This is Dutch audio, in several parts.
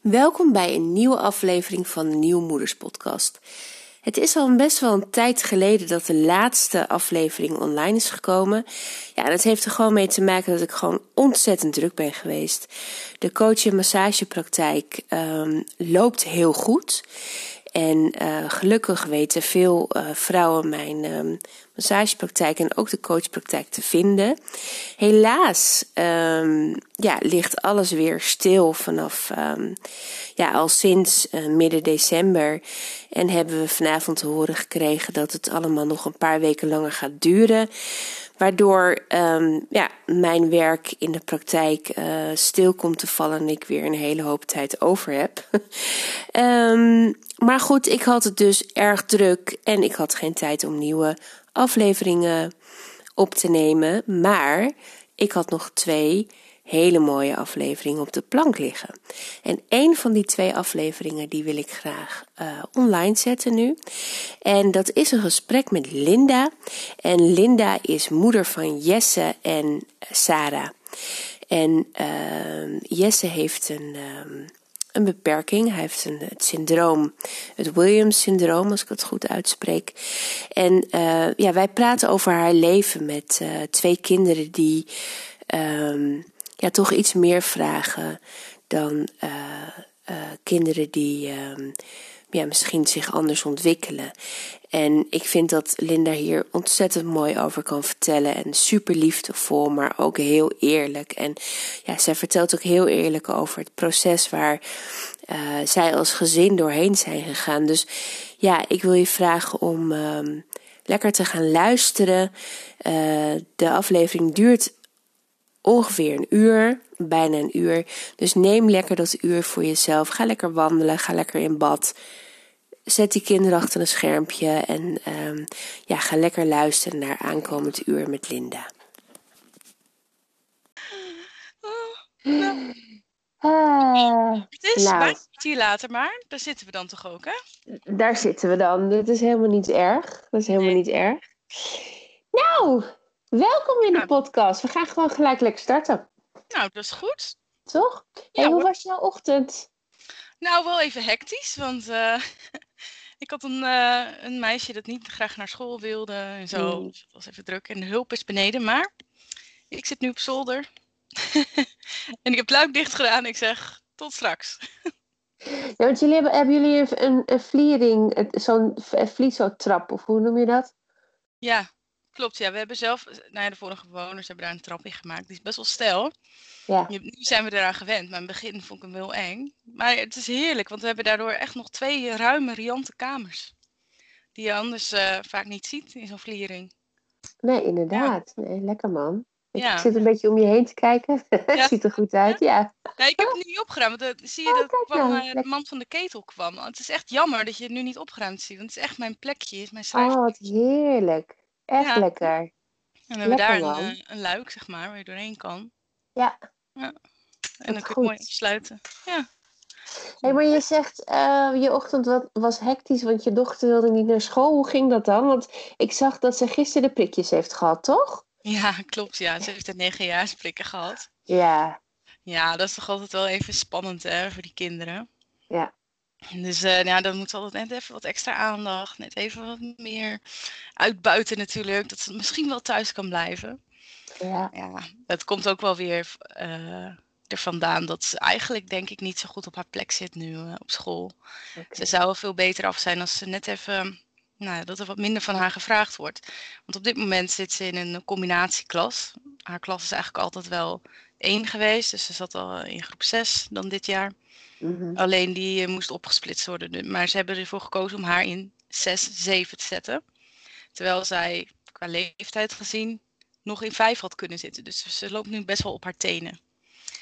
Welkom bij een nieuwe aflevering van de Nieuwmoeders podcast. Het is al best wel een tijd geleden dat de laatste aflevering online is gekomen. Ja, dat heeft er gewoon mee te maken dat ik gewoon ontzettend druk ben geweest. De coach- en massagepraktijk loopt heel goed. En gelukkig weten veel vrouwen mijn massagepraktijk en ook de coachpraktijk te vinden. Helaas ligt alles weer stil vanaf al sinds midden december. En hebben we vanavond te horen gekregen dat het allemaal nog een paar weken langer gaat duren. Waardoor mijn werk in de praktijk stil komt te vallen en ik weer een hele hoop tijd over heb. Maar goed, ik had het dus erg druk en ik had geen tijd om nieuwe afleveringen op te nemen. Maar ik had nog 2 hele mooie afleveringen op de plank liggen. En één van die 2 afleveringen die wil ik graag online zetten nu. En dat is een gesprek met Linda. En Linda is moeder van Jesse en Sarah. En Jesse heeft een beperking. Hij heeft het syndroom, het Williams-syndroom, als ik het goed uitspreek. En wij praten over haar leven met 2 kinderen die toch iets meer vragen dan kinderen die misschien zich anders ontwikkelen. En ik vind dat Linda hier ontzettend mooi over kan vertellen. En super liefdevol, maar ook heel eerlijk. En ja, zij vertelt ook heel eerlijk over het proces waar zij als gezin doorheen zijn gegaan. Dus ja, ik wil je vragen om lekker te gaan luisteren. De aflevering duurt ongeveer bijna een uur. Dus neem lekker dat uur voor jezelf. Ga lekker wandelen, ga lekker in bad. Zet die kinderen achter een schermpje en ga lekker luisteren naar aankomend uur met Linda. Het is bijna een kwartier later, maar daar zitten we dan toch ook, hè? Daar zitten we dan. Dat is helemaal niet erg. Nou, welkom in de podcast. We gaan gewoon gelijk lekker starten. Nou, dat is goed. Toch? Ja, hoe was jouw ochtend? Nou, wel even hectisch, want ik had een meisje dat niet graag naar school wilde en zo. Dus het was even druk en de hulp is beneden, maar ik zit nu op zolder. En ik heb het luik dicht gedaan. Ik zeg, tot straks. Ja, want jullie hebben jullie een vliering, zo'n vliezotrap, of hoe noem je dat? Ja. Klopt, ja. We hebben zelf, de vorige bewoners hebben daar een trap in gemaakt. Die is best wel steil. Ja. Nu zijn we eraan gewend, maar in het begin vond ik hem heel eng. Maar het is heerlijk, want we hebben daardoor echt nog 2 ruime, riante kamers. Die je anders vaak niet ziet in zo'n vliering. Nee, inderdaad. Ja. Nee, lekker man. Ik zit een beetje om je heen te kijken. Het ziet er goed uit, ja. Nee, ik heb het nu niet opgeruimd. Zie je dat de man van de ketel kwam. Het is echt jammer dat je het nu niet opgeruimd ziet. Want het is echt mijn plekje, het is mijn schrijfplekje. Oh, wat heerlijk. Echt lekker. En we hebben daar een luik, zeg maar, waar je doorheen kan. Ja. En dan kun je mooi afsluiten. Ja. Hey, maar je zegt, je ochtend was hectisch, want je dochter wilde niet naar school. Hoe ging dat dan? Want ik zag dat ze gisteren de prikjes heeft gehad, toch? Ja, klopt. Ja, ze heeft de 9-jaarsprikken gehad. Ja. Ja, dat is toch altijd wel even spannend, hè, voor die kinderen. Ja. Dus dan moet ze altijd net even wat extra aandacht. Net even wat meer uitbuiten natuurlijk. Dat ze misschien wel thuis kan blijven. Ja, dat komt ook wel weer er vandaan. Dat ze eigenlijk denk ik niet zo goed op haar plek zit nu op school. Okay. Ze zou wel veel beter af zijn als ze net even... dat er wat minder van haar gevraagd wordt. Want op dit moment zit ze in een combinatieklas. Haar klas is eigenlijk altijd wel 1 geweest. Dus ze zat al in groep 6 dan dit jaar. Mm-hmm. Alleen die moest opgesplitst worden. Maar ze hebben ervoor gekozen om haar in 6-7 te zetten. Terwijl zij qua leeftijd gezien nog in 5 had kunnen zitten. Dus ze loopt nu best wel op haar tenen.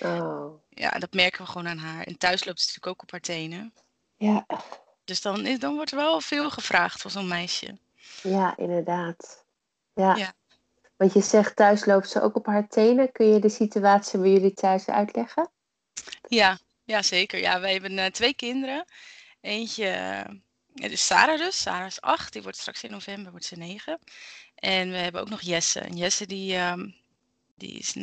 Oh. Ja, dat merken we gewoon aan haar. En thuis loopt ze natuurlijk ook op haar tenen. Ja. Dus dan wordt er wel veel gevraagd van zo'n meisje. Ja, inderdaad. Ja. Want je zegt thuis loopt ze ook op haar tenen. Kun je de situatie bij jullie thuis uitleggen? Ja, zeker. Ja, wij hebben 2 kinderen. Eentje, is Sarah dus. Sarah is 8. Die wordt straks in november, wordt ze 9. En we hebben ook nog Jesse. En Jesse die is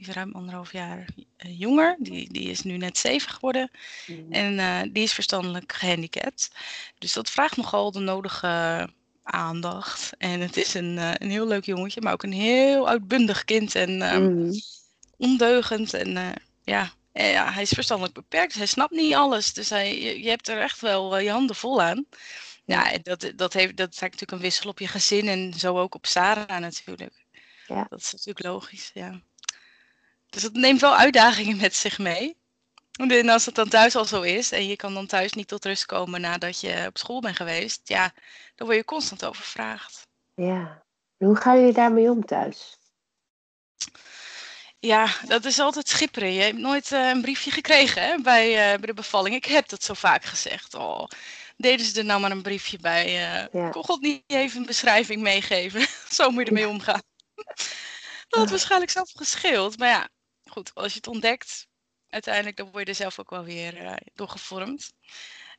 Die is ruim 1,5 jaar jonger. Die is nu net 7 geworden. Mm. En die is verstandelijk gehandicapt. Dus dat vraagt nogal de nodige aandacht. En het is een heel leuk jongetje, maar ook een heel uitbundig kind. En ondeugend. En ja, hij is verstandelijk beperkt. Dus hij snapt niet alles. Dus je hebt er echt wel je handen vol aan. Ja, dat heeft natuurlijk een wissel op je gezin en zo ook op Sarah natuurlijk. Ja. Dat is natuurlijk logisch, ja. Dus dat neemt wel uitdagingen met zich mee. En als dat dan thuis al zo is en je kan dan thuis niet tot rust komen nadat je op school bent geweest, ja, dan word je constant overvraagd. Ja, en hoe gaan jullie daarmee om thuis? Ja, dat is altijd schipperen. Je hebt nooit een briefje gekregen hè, bij de bevalling. Ik heb dat zo vaak gezegd. Oh, deden ze er nou maar een briefje bij. Kon God niet even een beschrijving meegeven? Zo moet je ermee omgaan. Dat had waarschijnlijk zelf gescheeld. Maar ja, goed, als je het ontdekt, uiteindelijk dan word je er zelf ook wel weer door gevormd.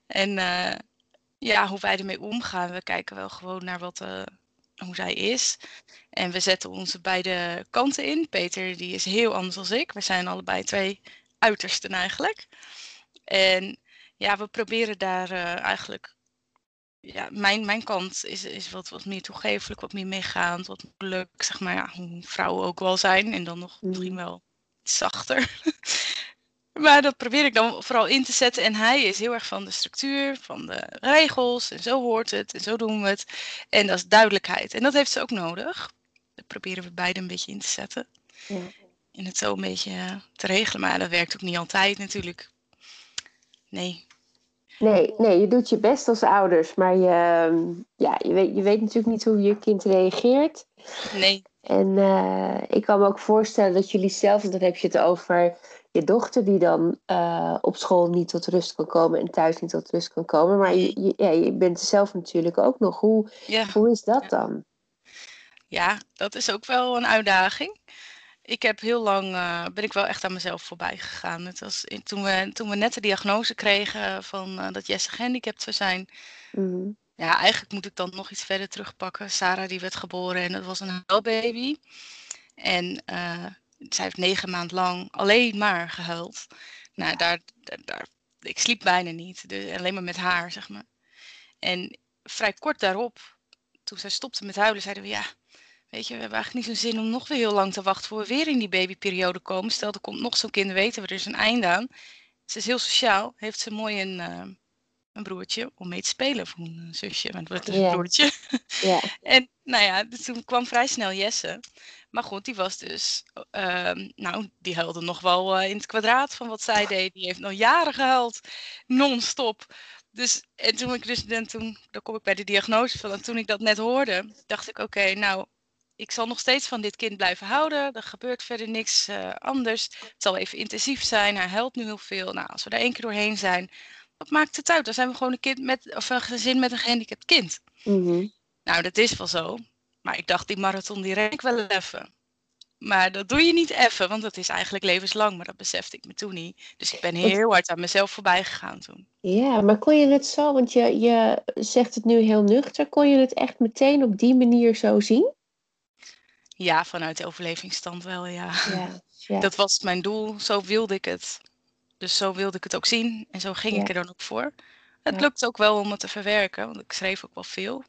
En ja, hoe wij ermee omgaan, we kijken wel gewoon naar hoe zij is. En we zetten onze beide kanten in. Peter, die is heel anders als ik. We zijn allebei 2 uitersten eigenlijk. En ja, we proberen daar eigenlijk... Ja, mijn kant is wat meer toegefelijk, wat meer meegaand, wat leuk, zeg maar, ja, hoe vrouwen ook wel zijn. En dan nog misschien wel iets zachter. Maar dat probeer ik dan vooral in te zetten. En hij is heel erg van de structuur, van de regels. En zo hoort het, en zo doen we het. En dat is duidelijkheid. En dat heeft ze ook nodig. Dat proberen we beide een beetje in te zetten. Ja. En het zo een beetje te regelen. Maar dat werkt ook niet altijd natuurlijk. Nee, je doet je best als ouders, maar je weet natuurlijk niet hoe je kind reageert. Nee. En ik kan me ook voorstellen dat jullie zelf, dan heb je het over je dochter die dan op school niet tot rust kan komen en thuis niet tot rust kan komen. Maar je bent zelf natuurlijk ook nog. Hoe is dat dan? Ja, dat is ook wel een uitdaging. Ik heb heel lang, ben ik wel echt aan mezelf voorbij gegaan. Het was toen we net de diagnose kregen van dat Jesse gehandicapt zou zijn. Mm-hmm. Ja, eigenlijk moet ik dan nog iets verder terugpakken. Sarah die werd geboren en dat was een huilbaby. En zij heeft 9 maanden lang alleen maar gehuild. Nou, ik sliep bijna niet. Dus alleen maar met haar, zeg maar. En vrij kort daarop, toen zij stopte met huilen, zeiden we ja... Weet je, we hebben eigenlijk niet zo'n zin om nog weer heel lang te wachten voor we weer in die babyperiode komen. Stel, er komt nog zo'n kind, weten we er is een einde aan. Ze is heel sociaal, heeft ze mooi een broertje om mee te spelen. Of een zusje, maar het wordt dus een broertje. Yeah. En nou ja, dus toen kwam vrij snel Jesse. Maar goed, die was dus, die huilde nog wel in het kwadraat van wat zij deed. Die heeft nog jaren gehuild, non-stop. Dus, dan kom ik bij de diagnose van. En toen ik dat net hoorde, dacht ik, oké, nou... Ik zal nog steeds van dit kind blijven houden. Er gebeurt verder niks anders. Het zal even intensief zijn. Hij huilt nu heel veel. Nou, als we daar 1 keer doorheen zijn, wat maakt het uit? Dan zijn we gewoon een gezin met een gehandicapt kind. Mm-hmm. Nou, dat is wel zo. Maar ik dacht, die marathon die ren ik wel even. Maar dat doe je niet even, want dat is eigenlijk levenslang. Maar dat besefte ik me toen niet. Dus ik ben heel hard aan mezelf voorbij gegaan toen. Ja, maar kon je het zo, want je zegt het nu heel nuchter. Kon je het echt meteen op die manier zo zien? Ja, vanuit de overlevingsstand wel, ja. Dat was mijn doel. Zo wilde ik het. Dus zo wilde ik het ook zien. En zo ging ik er dan ook voor. Het lukt ook wel om het te verwerken. Want ik schreef ook wel veel.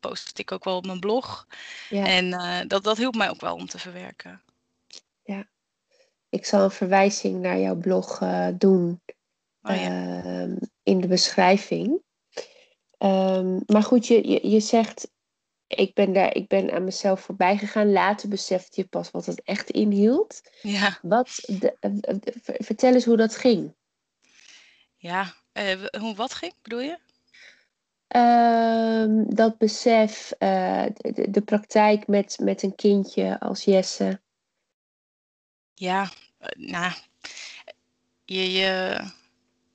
Postte ik ook wel op mijn blog. Ja. En dat hielp mij ook wel om te verwerken. Ja. Ik zal een verwijzing naar jouw blog doen. In de beschrijving. Maar goed, je zegt... Ik ben aan mezelf voorbij gegaan. Later besefte je pas wat het echt inhield. Ja. Vertel eens hoe dat ging. Ja, wat ging, bedoel je? Dat besef, de praktijk met een kindje als Jesse. Ja,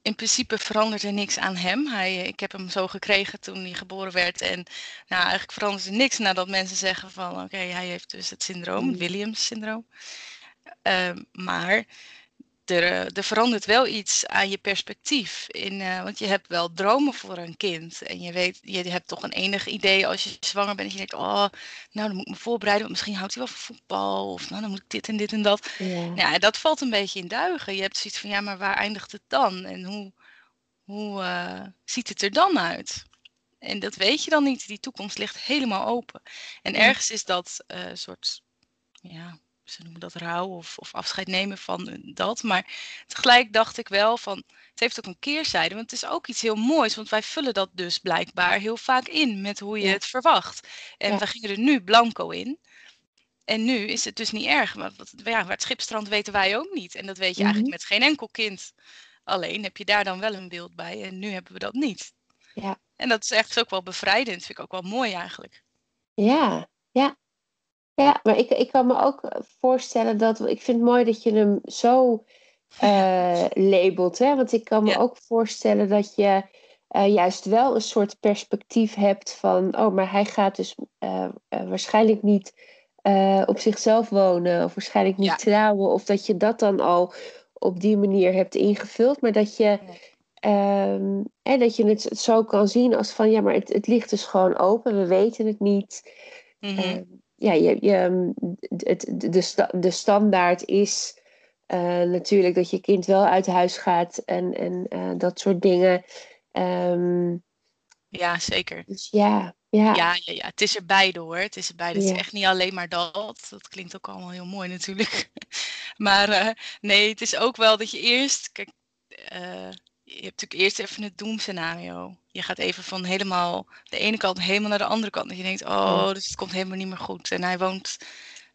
in principe veranderde niks aan hem. Ik heb hem zo gekregen toen hij geboren werd. En nou, eigenlijk veranderde niks nadat mensen zeggen van... Oké, hij heeft dus het syndroom, het Williams-syndroom. Maar er verandert wel iets aan je perspectief. Want je hebt wel dromen voor een kind. En je hebt toch een enig idee als je zwanger bent. Dat je denkt, nou dan moet ik me voorbereiden. Want misschien houdt hij wel van voetbal. Of nou dan moet ik dit en dit en dat. Ja. Nou, dat valt een beetje in duigen. Je hebt zoiets van, ja maar waar eindigt het dan? En hoe ziet het er dan uit? En dat weet je dan niet. Die toekomst ligt helemaal open. En ergens is dat een soort... ja, ze noemen dat rouw of afscheid nemen van dat. Maar tegelijk dacht ik wel van, het heeft ook een keerzijde. Want het is ook iets heel moois. Want wij vullen dat dus blijkbaar heel vaak in met hoe je het verwacht. En wij gingen er nu blanco in. En nu is het dus niet erg. Maar waar het schip strandt weten wij ook niet. En dat weet je eigenlijk met geen enkel kind. Alleen heb je daar dan wel een beeld bij. En nu hebben we dat niet. Ja. En dat is echt ook wel bevrijdend. Vind ik ook wel mooi eigenlijk. Ja, ja. Ja, maar ik kan me ook voorstellen dat... Ik vind het mooi dat je hem zo labelt. Hè? Want ik kan me ook voorstellen dat je juist wel een soort perspectief hebt van... Oh, maar hij gaat dus waarschijnlijk niet op zichzelf wonen. Of waarschijnlijk niet trouwen. Of dat je dat dan al op die manier hebt ingevuld. Maar dat je... en dat je het zo kan zien als van... Ja, maar het ligt dus gewoon open. We weten het niet. Mm-hmm. Ja, de standaard is natuurlijk dat je kind wel uit huis gaat en dat soort dingen. Ja, zeker. Dus ja. Het is er beide hoor. Het is er beide. Ja. Het is echt niet alleen maar dat. Dat klinkt ook allemaal heel mooi natuurlijk. Maar nee, het is ook wel dat je eerst... Kijk, je hebt natuurlijk eerst even het doemscenario. Je gaat even van helemaal de ene kant helemaal naar de andere kant. En je denkt, dus het komt helemaal niet meer goed. En hij woont,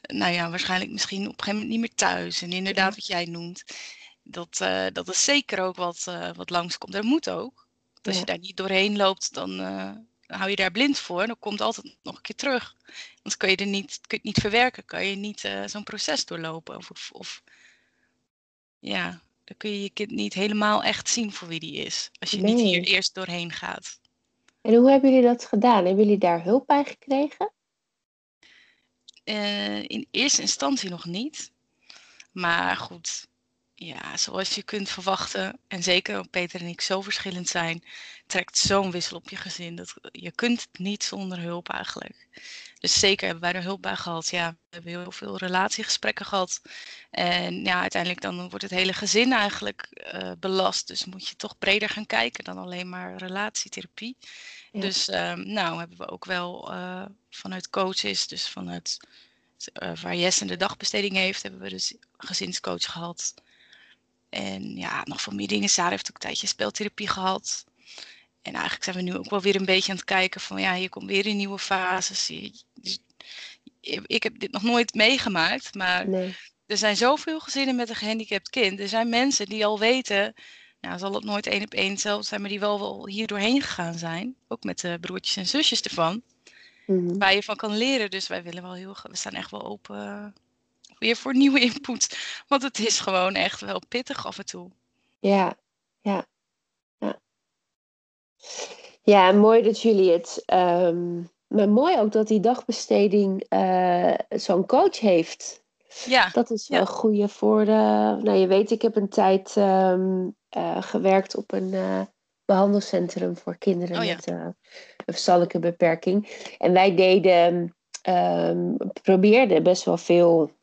nou ja, waarschijnlijk misschien op een gegeven moment niet meer thuis. En inderdaad wat jij noemt. Dat is zeker ook wat langskomt. Dat moet ook. Want als je daar niet doorheen loopt, dan hou je daar blind voor. En dat komt altijd nog een keer terug. Want kun je het niet verwerken. Kan je niet zo'n proces doorlopen. Of dan kun je je kind niet helemaal echt zien voor wie die is. Als je niet hier eerst doorheen gaat. En hoe hebben jullie dat gedaan? Hebben jullie daar hulp bij gekregen? In eerste instantie nog niet. Maar goed, ja, zoals je kunt verwachten. En zeker omdat Peter en ik zo verschillend zijn. Trekt zo'n wissel op je gezin. Je kunt het niet zonder hulp eigenlijk. Dus zeker hebben wij er hulp bij gehad. Ja, we hebben heel veel relatiegesprekken gehad. En ja, uiteindelijk dan wordt het hele gezin eigenlijk belast. Dus moet je toch breder gaan kijken dan alleen maar relatietherapie. Ja. Dus nou hebben we ook wel vanuit coaches, dus vanuit waar Jesse de dagbesteding heeft, hebben we dus gezinscoach gehad. En ja, nog veel meer dingen. Sarah heeft ook een tijdje speeltherapie gehad. En eigenlijk zijn we nu ook wel weer een beetje aan het kijken van... ja, hier komt weer een nieuwe fase. Ik heb dit nog nooit meegemaakt, maar er zijn zoveel gezinnen met een gehandicapt kind. Er zijn mensen die al weten, nou zal het nooit 1 op 1 hetzelfde zijn... maar die wel hier doorheen gegaan zijn. Ook met de broertjes en zusjes ervan. Mm-hmm. Waar je van kan leren. Dus wij willen wel we staan echt wel open weer voor nieuwe input. Want het is gewoon echt wel pittig af en toe. Ja, ja. Ja, mooi dat jullie het... maar mooi ook dat die dagbesteding zo'n coach heeft. Ja. Dat is wel een goede voor de... Nou, je weet, ik heb een tijd gewerkt op een behandelcentrum voor kinderen met een verstandelijke beperking. En wij probeerden best wel veel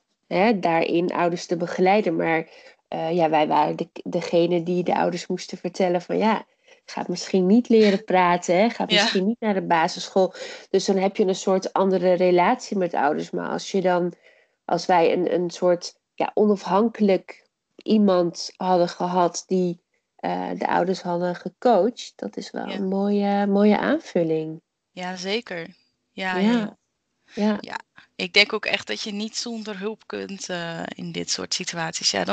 daarin ouders te begeleiden. Maar wij waren degene die de ouders moesten vertellen van... ja. Gaat misschien niet leren praten, hè? Gaat misschien niet naar de basisschool. Dus dan heb je een soort andere relatie met ouders. Maar als wij een soort onafhankelijk iemand hadden gehad die de ouders hadden gecoacht, dat is wel een mooie aanvulling. Ja, zeker. Ja. Ik denk ook echt dat je niet zonder hulp kunt in dit soort situaties. Ja,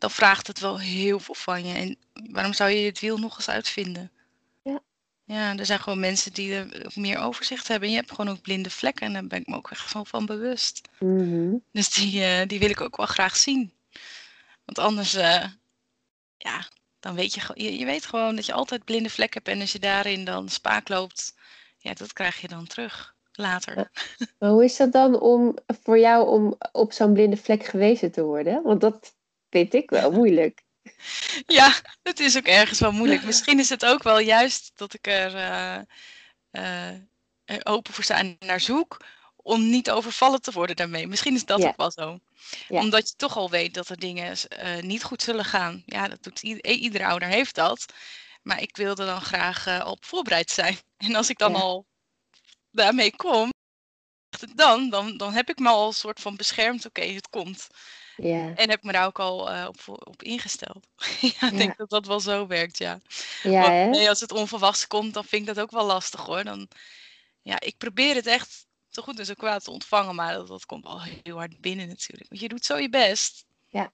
dan vraagt het wel heel veel van je. En waarom zou je dit wiel nog eens uitvinden? Ja. Ja, er zijn gewoon mensen die er meer overzicht hebben. En je hebt gewoon ook blinde vlekken. En daar ben ik me ook echt van bewust. Mm-hmm. Dus die wil ik ook wel graag zien. Want anders, dan weet je weet gewoon dat je altijd blinde vlekken hebt. En als je daarin dan spaak loopt, ja, dat krijg je dan terug later. Ja. Maar hoe is dat dan voor jou om op zo'n blinde vlek gewezen te worden? Want dat... Vind ik wel moeilijk. Ja, het is ook ergens wel moeilijk. Misschien is het ook wel juist dat ik er open voor sta en naar zoek. Om niet overvallen te worden daarmee. Misschien is dat ook wel zo. Ja. Omdat je toch al weet dat er dingen niet goed zullen gaan. Ja, dat doet iedere ouder heeft dat. Maar ik wilde dan graag al voorbereid zijn. En als ik dan al daarmee kom, dan heb ik me al een soort van beschermd. Oké, het komt. Ja. En heb ik me daar ook al op ingesteld. Ik denk dat dat wel zo werkt, ja. Want, nee, als het onverwachts komt, dan vind ik dat ook wel lastig, hoor. Dan, ik probeer het echt zo goed en zo kwaad te ontvangen, maar dat komt al heel hard binnen natuurlijk. Want je doet zo je best. Ja.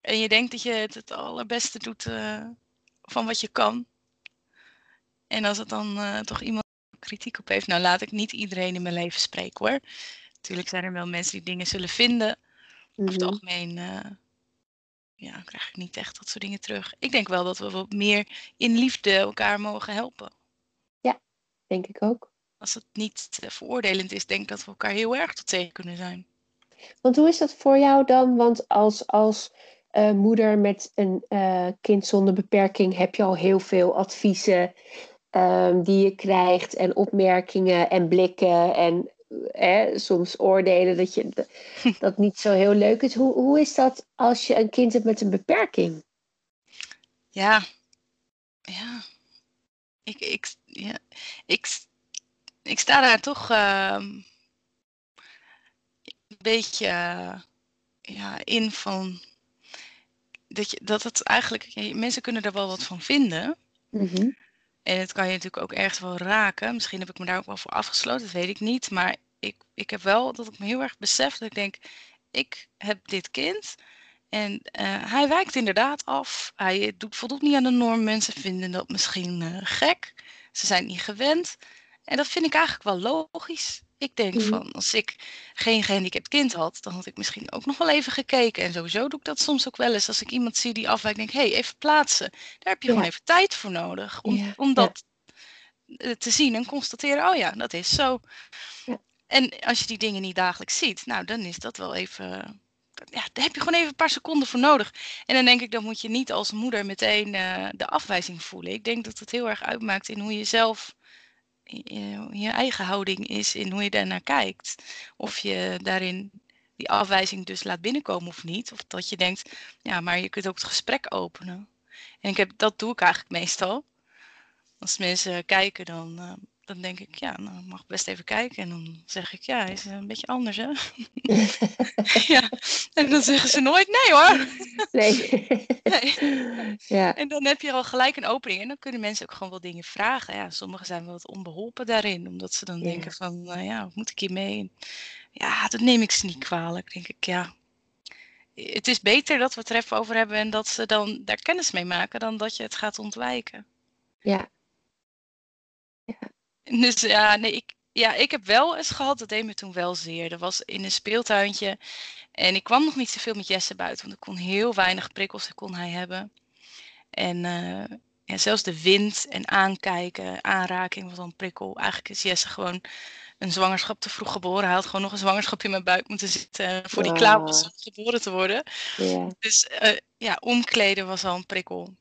En je denkt dat je het allerbeste doet van wat je kan. En als het dan toch iemand kritiek op heeft, nou laat ik niet iedereen in mijn leven spreken, hoor. Natuurlijk zijn er wel mensen die dingen zullen vinden. Over het algemeen krijg ik niet echt dat soort dingen terug. Ik denk wel dat we wat meer in liefde elkaar mogen helpen. Ja, denk ik ook. Als het niet veroordelend is, denk ik dat we elkaar heel erg tot tegen kunnen zijn. Want hoe is dat voor jou dan? Want als moeder met een kind zonder beperking heb je al heel veel adviezen die je krijgt. En opmerkingen en blikken en soms oordelen dat je dat niet zo heel leuk is. Hoe is dat als je een kind hebt met een beperking? Ja. Ik sta daar toch een beetje in van dat het eigenlijk, mensen kunnen er wel wat van vinden. Mm-hmm. En het kan je natuurlijk ook ergens wel raken. Misschien heb ik me daar ook wel voor afgesloten, dat weet ik niet. Maar ik heb wel dat ik me heel erg besef dat ik denk, ik heb dit kind. En hij wijkt inderdaad af. Hij voldoet niet aan de norm. Mensen vinden dat misschien gek. Ze zijn niet gewend. En dat vind ik eigenlijk wel logisch. Ik denk van, als ik geen gehandicapt kind had, dan had ik misschien ook nog wel even gekeken. En sowieso doe ik dat soms ook wel eens. Als ik iemand zie die afwijkt, denk ik, hey, even plaatsen. Daar heb je gewoon even tijd voor nodig. Om dat te zien en constateren, dat is zo. Ja. En als je die dingen niet dagelijks ziet, nou, dan is dat wel even... daar heb je gewoon even een paar seconden voor nodig. En dan denk ik, dan moet je niet als moeder meteen de afwijzing voelen. Ik denk dat het heel erg uitmaakt in hoe je zelf... je eigen houding is in hoe je daarnaar kijkt. Of je daarin die afwijzing dus laat binnenkomen of niet. Of dat je denkt, maar je kunt ook het gesprek openen. En dat doe ik eigenlijk meestal. Als mensen kijken, dan denk ik, dan mag ik best even kijken. En dan zeg ik, hij is een beetje anders, hè? En dan zeggen ze nooit, nee hoor. Nee. Ja. En dan heb je al gelijk een opening. En dan kunnen mensen ook gewoon wel dingen vragen. Ja, sommigen zijn wel wat onbeholpen daarin. Omdat ze dan denken van, wat moet ik hiermee? En dat neem ik ze niet kwalijk, denk ik, Het is beter dat we het er even over hebben en dat ze dan daar kennis mee maken dan dat je het gaat ontwijken. Ja. Dus ik heb wel eens gehad, dat deed me toen wel zeer. Dat was in een speeltuintje en ik kwam nog niet zoveel met Jesse buiten, want ik kon heel weinig prikkels kon hij hebben. En zelfs de wind en aankijken, aanraking was al een prikkel. Eigenlijk is Jesse gewoon een zwangerschap te vroeg geboren. Hij had gewoon nog een zwangerschap in mijn buik moeten zitten voor die klaar was om geboren te worden. Yeah. Dus omkleden was al een prikkel.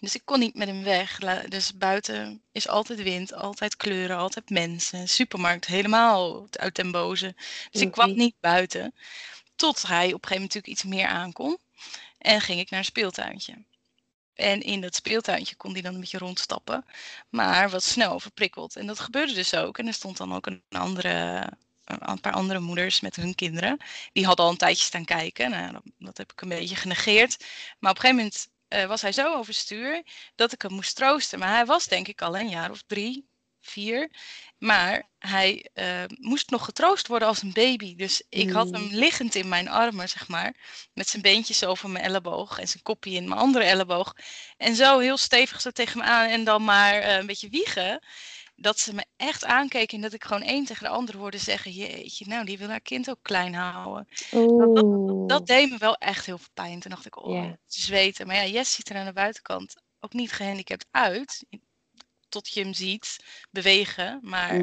Dus ik kon niet met hem weg. Dus buiten is altijd wind, altijd kleuren, altijd mensen. Supermarkt, helemaal uit ten boze. Dus ik kwam niet buiten. Tot hij op een gegeven moment natuurlijk iets meer aankon. En ging ik naar een speeltuintje. En in dat speeltuintje kon hij dan een beetje rondstappen. Maar wat snel verprikkeld. En dat gebeurde dus ook. En er stond dan ook een paar andere moeders met hun kinderen. Die hadden al een tijdje staan kijken. Nou, dat heb ik een beetje genegeerd. Maar op een gegeven moment... was hij zo overstuur dat ik hem moest troosten. Maar hij was denk ik al een jaar of 3, 4. Maar hij moest nog getroost worden als een baby. Dus ik had hem liggend in mijn armen, zeg maar. Met zijn beentjes over mijn elleboog en zijn kopje in mijn andere elleboog. En zo heel stevig zo tegen hem aan en dan maar een beetje wiegen. Dat ze me echt aankeken en dat ik gewoon één tegen de andere hoorde zeggen... Jeetje, nou die wil haar kind ook klein houden. Dat deed me wel echt heel veel pijn. Toen dacht ik, te zweten. Maar Jesse ziet er aan de buitenkant ook niet gehandicapt uit. Tot je hem ziet bewegen, maar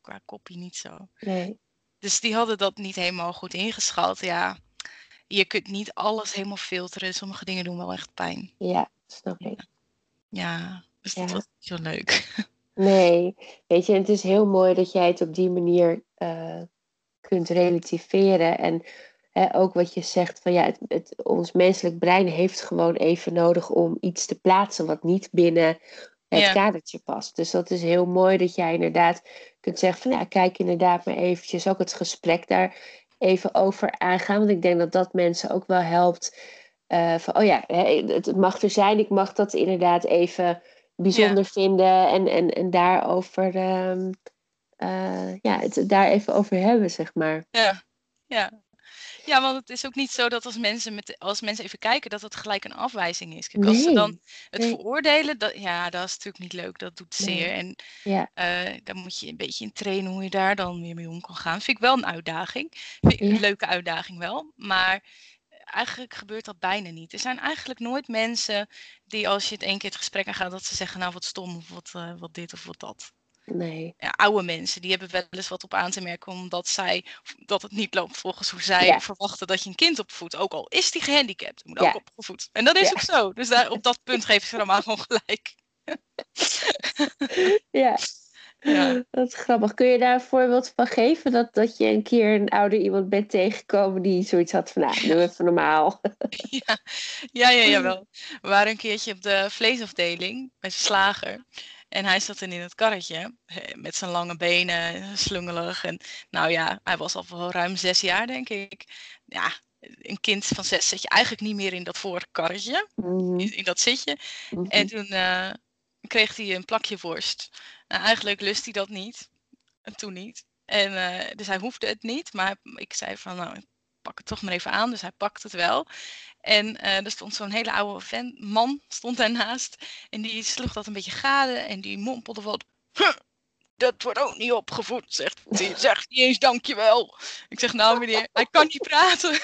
qua kopie niet zo. Nee. Dus die hadden dat niet helemaal goed ingeschat. Ja, je kunt niet alles helemaal filteren. Sommige dingen doen wel echt pijn. Ja, snap ik. Ja, dus dat was niet zo leuk. Nee, weet je, het is heel mooi dat jij het op die manier kunt relativeren. En ook wat je zegt, van ja, ons menselijk brein heeft gewoon even nodig om iets te plaatsen wat niet binnen het kadertje past. Dus dat is heel mooi dat jij inderdaad kunt zeggen van ja, kijk inderdaad maar eventjes ook het gesprek daar even over aangaan. Want ik denk dat dat mensen ook wel helpt. Van oh ja, het mag er zijn, ik mag dat inderdaad even bijzonder vinden en daarover het daar even over hebben, zeg maar. Ja. Ja, want het is ook niet zo dat als mensen even kijken, dat het gelijk een afwijzing is. Kijk, als ze dan het veroordelen, dat is natuurlijk niet leuk. Dat doet zeer. En daar moet je een beetje in trainen hoe je daar dan weer mee om kan gaan. Vind ik wel een uitdaging. Vind ik een leuke uitdaging wel. Maar eigenlijk gebeurt dat bijna niet. Er zijn eigenlijk nooit mensen die als je het één keer het gesprek aangaat, dat ze zeggen, nou wat stom of wat dit of wat dat. Nee. Ja, oude mensen, die hebben wel eens wat op aan te merken omdat dat het niet loopt volgens hoe zij verwachten dat je een kind opvoedt. Ook al is die gehandicapt, moet ook opgevoed. En dat is ook zo. Dus daar, op dat punt geven ze allemaal gewoon gelijk. Ja, dat is grappig. Kun je daar een voorbeeld van geven? Dat je een keer een ouder iemand bent tegengekomen die zoiets had van, nou, doe even normaal. Ja, wel. We waren een keertje op de vleesafdeling met zijn slager. En hij zat in het karretje, met zijn lange benen, slungelig. En nou ja, hij was al wel ruim 6 jaar, denk ik. Ja, een kind van 6 zit je eigenlijk niet meer in dat voorkarretje, in dat zitje. Mm-hmm. En toen kreeg hij een plakje worst. Nou, eigenlijk lust hij dat niet, en toen niet. En, dus hij hoefde het niet, maar ik zei van, nou, pak het toch maar even aan. Dus hij pakt het wel. En er stond zo'n hele oude man stond daarnaast. En die sloeg dat een beetje gade. En die mompelde van, dat wordt ook niet opgevoed, zegt hij. Zegt niet eens dankjewel. Ik zeg, nou meneer, hij kan niet praten.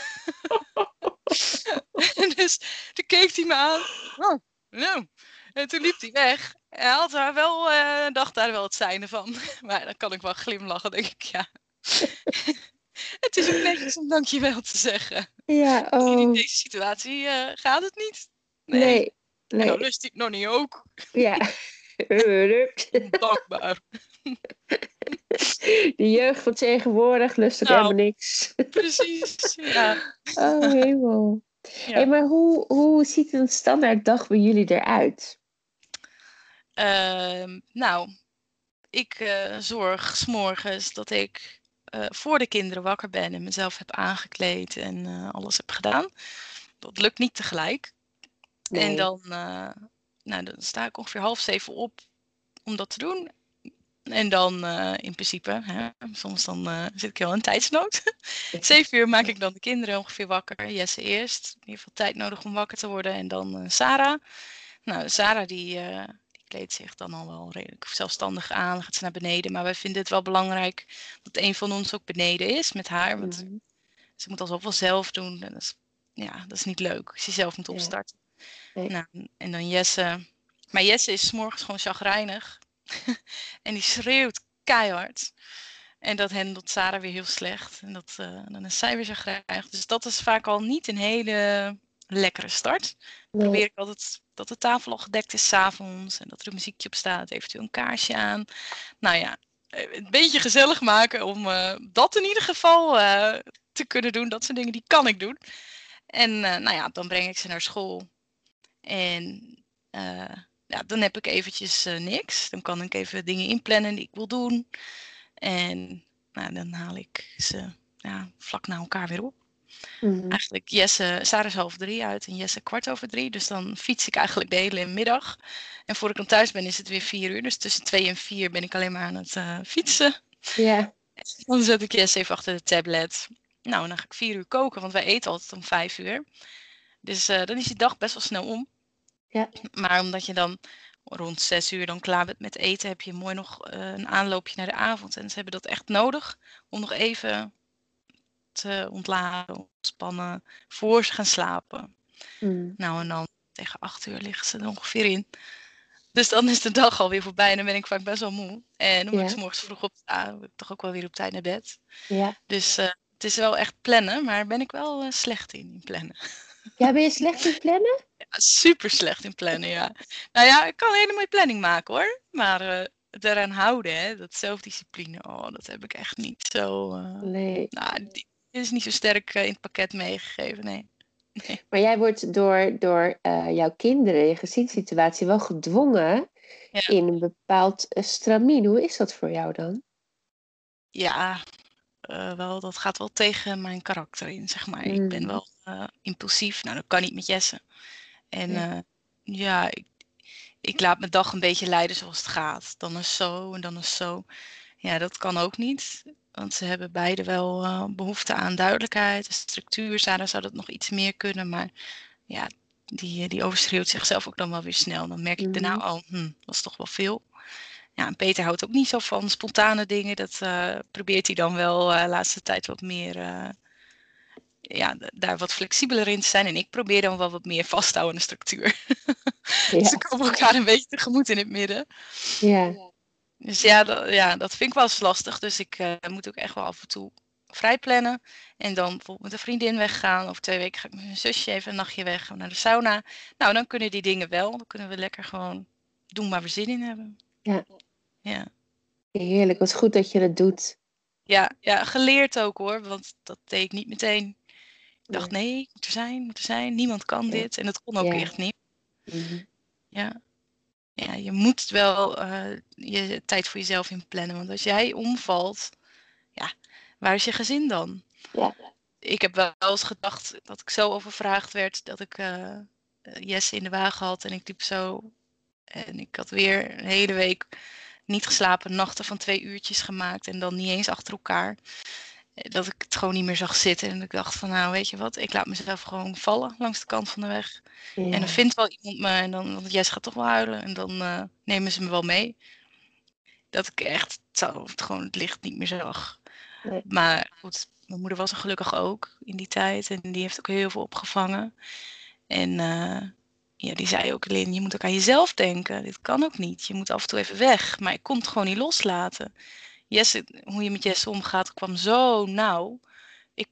En dus toen keek hij me aan. Oh, nou. En toen liep hij weg. Hij had haar wel, dacht daar wel het seinen van. Maar dan kan ik wel glimlachen, denk ik, ja. Het is ook netjes om dankjewel te zeggen. Ja, oh. In deze situatie gaat het niet. Nee. En dan lust hij het nog niet ook. Ja. Dankbaar. De jeugd van tegenwoordig lust het helemaal niks. Precies, ja. Oh, hemel. Ja. Hey, maar hoe ziet een standaard dag bij jullie eruit? Ik zorg 's morgens dat ik voor de kinderen wakker ben en mezelf heb aangekleed en alles heb gedaan. Dat lukt niet tegelijk. Nee. En dan, dan sta ik ongeveer 6:30 op om dat te doen. En dan in principe, soms dan zit ik heel in tijdsnood. 7:00 maak ik dan de kinderen ongeveer wakker. Jesse eerst. In ieder geval tijd nodig om wakker te worden. En dan Sarah. Nou, Sarah die kleedt zich dan al wel redelijk zelfstandig aan. Gaat ze naar beneden. Maar wij vinden het wel belangrijk dat een van ons ook beneden is met haar. Want ze moet alsnog wel zelf doen. En dat is niet leuk. Als je zelf moet opstarten. Nee. Nou, en dan Jesse. Maar Jesse is 's morgens gewoon chagrijnig. En die schreeuwt keihard. En dat handelt Sarah weer heel slecht. En dan is zij weer chagrijnig. Dus dat is vaak al niet een hele lekkere start. Dan probeer ik altijd dat de tafel al gedekt is 's avonds. En dat er een muziekje op staat. Eventueel een kaarsje aan. Nou ja, een beetje gezellig maken. Om dat in ieder geval te kunnen doen. Dat soort dingen, die kan ik doen. En dan breng ik ze naar school. En... dan heb ik eventjes niks. Dan kan ik even dingen inplannen die ik wil doen. En dan haal ik ze vlak na elkaar weer op. Mm-hmm. Eigenlijk Sarah is 2:30 uit en Jesse 3:15. Dus dan fiets ik eigenlijk de hele middag. En voor ik dan thuis ben is het weer 4:00. Dus tussen 2 en 4 ben ik alleen maar aan het fietsen. Yeah. Dan zet ik Jesse even achter de tablet. Nou, en dan ga ik 4:00 koken, want wij eten altijd om 5:00. Dus dan is die dag best wel snel om. Ja. Maar omdat je dan rond 6:00 dan klaar bent met eten, heb je mooi nog een aanloopje naar de avond. En ze hebben dat echt nodig om nog even te ontladen, ontspannen, voor ze gaan slapen. Mm. Nou, en dan tegen 8:00 liggen ze er ongeveer in. Dus dan is de dag alweer voorbij en dan ben ik vaak best wel moe. En dan moet ik 's morgens vroeg op, toch ook wel weer op tijd naar bed. Ja. Dus Het is wel echt plannen, maar ben ik wel slecht in plannen. Ja, ben je slecht in plannen? Ja, super slecht in plannen, ja. Nou ja, ik kan een hele mooie planning maken hoor. Maar daaraan houden, hè, dat zelfdiscipline, oh, dat heb ik echt niet zo... nee. Nou, die is niet zo sterk in het pakket meegegeven, nee. Nee. Maar jij wordt door jouw kinderen, je gezinssituatie, wel gedwongen in een bepaald stramien. Hoe is dat voor jou dan? Ja, wel, dat gaat wel tegen mijn karakter in, zeg maar. Ik ben wel impulsief. Nou, dat kan niet met Jesse. En ik laat mijn dag een beetje leiden zoals het gaat. Dan is zo en dan is zo. Ja, dat kan ook niet. Want ze hebben beide wel behoefte aan duidelijkheid, structuur. Sarah zou dat nog iets meer kunnen, maar ja, die overschreeuwt zichzelf ook dan wel weer snel. Dan merk ik daarna al, dat is toch wel veel. Ja, en Peter houdt ook niet zo van spontane dingen. Dat probeert hij dan wel de laatste tijd wat meer, daar wat flexibeler in te zijn. En ik probeer dan wel wat meer vasthouden aan de structuur. Ja. Dus we komen elkaar een beetje tegemoet in het midden. Ja. Dus dat vind ik wel eens lastig. Dus ik moet ook echt wel af en toe vrij plannen. En dan bijvoorbeeld met een vriendin weggaan. Over 2 weken ga ik met mijn zusje even een nachtje weg. Gaan we naar de sauna. Nou, dan kunnen die dingen wel. Dan kunnen we lekker gewoon doen waar we zin in hebben. Ja. Heerlijk, wat goed dat je dat doet. Ja, geleerd ook hoor. Want dat deed ik niet meteen. Ik dacht, nee, ik moet er zijn. Niemand kan dit. En dat kon ook echt niet. Mm-hmm. Ja. Ja, je moet wel je tijd voor jezelf in plannen. Want als jij omvalt, ja, waar is je gezin dan? Ja. Ik heb wel eens gedacht dat ik zo overvraagd werd dat ik Jesse in de wagen had en ik liep zo. En ik had weer een hele week niet geslapen, nachten van 2 uurtjes gemaakt en dan niet eens achter elkaar. Dat ik het gewoon niet meer zag zitten. En ik dacht van, nou weet je wat, ik laat mezelf gewoon vallen langs de kant van de weg. Ja. En dan vindt wel iemand me. En dan, want Jesse gaat toch wel huilen. En dan nemen ze me wel mee. Dat ik echt gewoon het licht niet meer zag. Nee. Maar goed, mijn moeder was er gelukkig ook in die tijd. En die heeft ook heel veel opgevangen. En die zei ook, Lin, je moet ook aan jezelf denken. Dit kan ook niet. Je moet af en toe even weg. Maar ik kon het gewoon niet loslaten. Jesse, hoe je met Jesse omgaat, kwam zo nauw.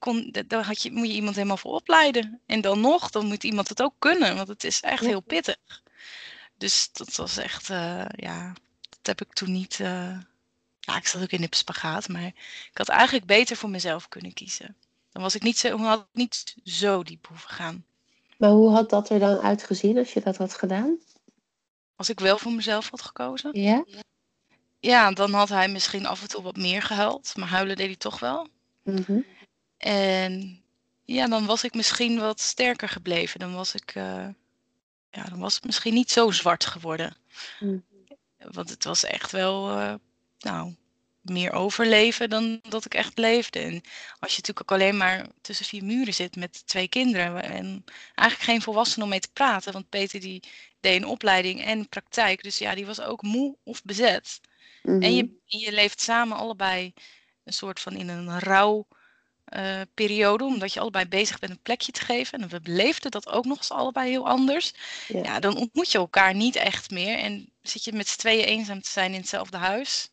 Moet je iemand helemaal voor opleiden. En dan nog, dan moet iemand het ook kunnen. Want het is echt heel pittig. Dus dat was echt, dat heb ik toen niet... ik zat ook in de spagaat, maar ik had eigenlijk beter voor mezelf kunnen kiezen. Dan was ik niet zo diep hoeven gaan. Maar hoe had dat er dan uitgezien als je dat had gedaan? Als ik wel voor mezelf had gekozen? Ja. Ja, dan had hij misschien af en toe wat meer gehuild. Maar huilen deed hij toch wel. Mm-hmm. En ja, dan was ik misschien wat sterker gebleven. Dan was ik... dan was het misschien niet zo zwart geworden. Mm-hmm. Want het was echt wel... meer overleven dan dat ik echt leefde. En als je natuurlijk ook alleen maar tussen 4 muren zit met 2 kinderen... en eigenlijk geen volwassenen om mee te praten. Want Peter die deed een opleiding en praktijk. Dus ja, die was ook moe of bezet. Mm-hmm. En je leeft samen allebei een soort van in een rouw periode. Omdat je allebei bezig bent een plekje te geven. En we beleefden dat ook nog eens allebei heel anders. Yeah. Ja, dan ontmoet je elkaar niet echt meer. En zit je met z'n tweeën eenzaam te zijn in hetzelfde huis.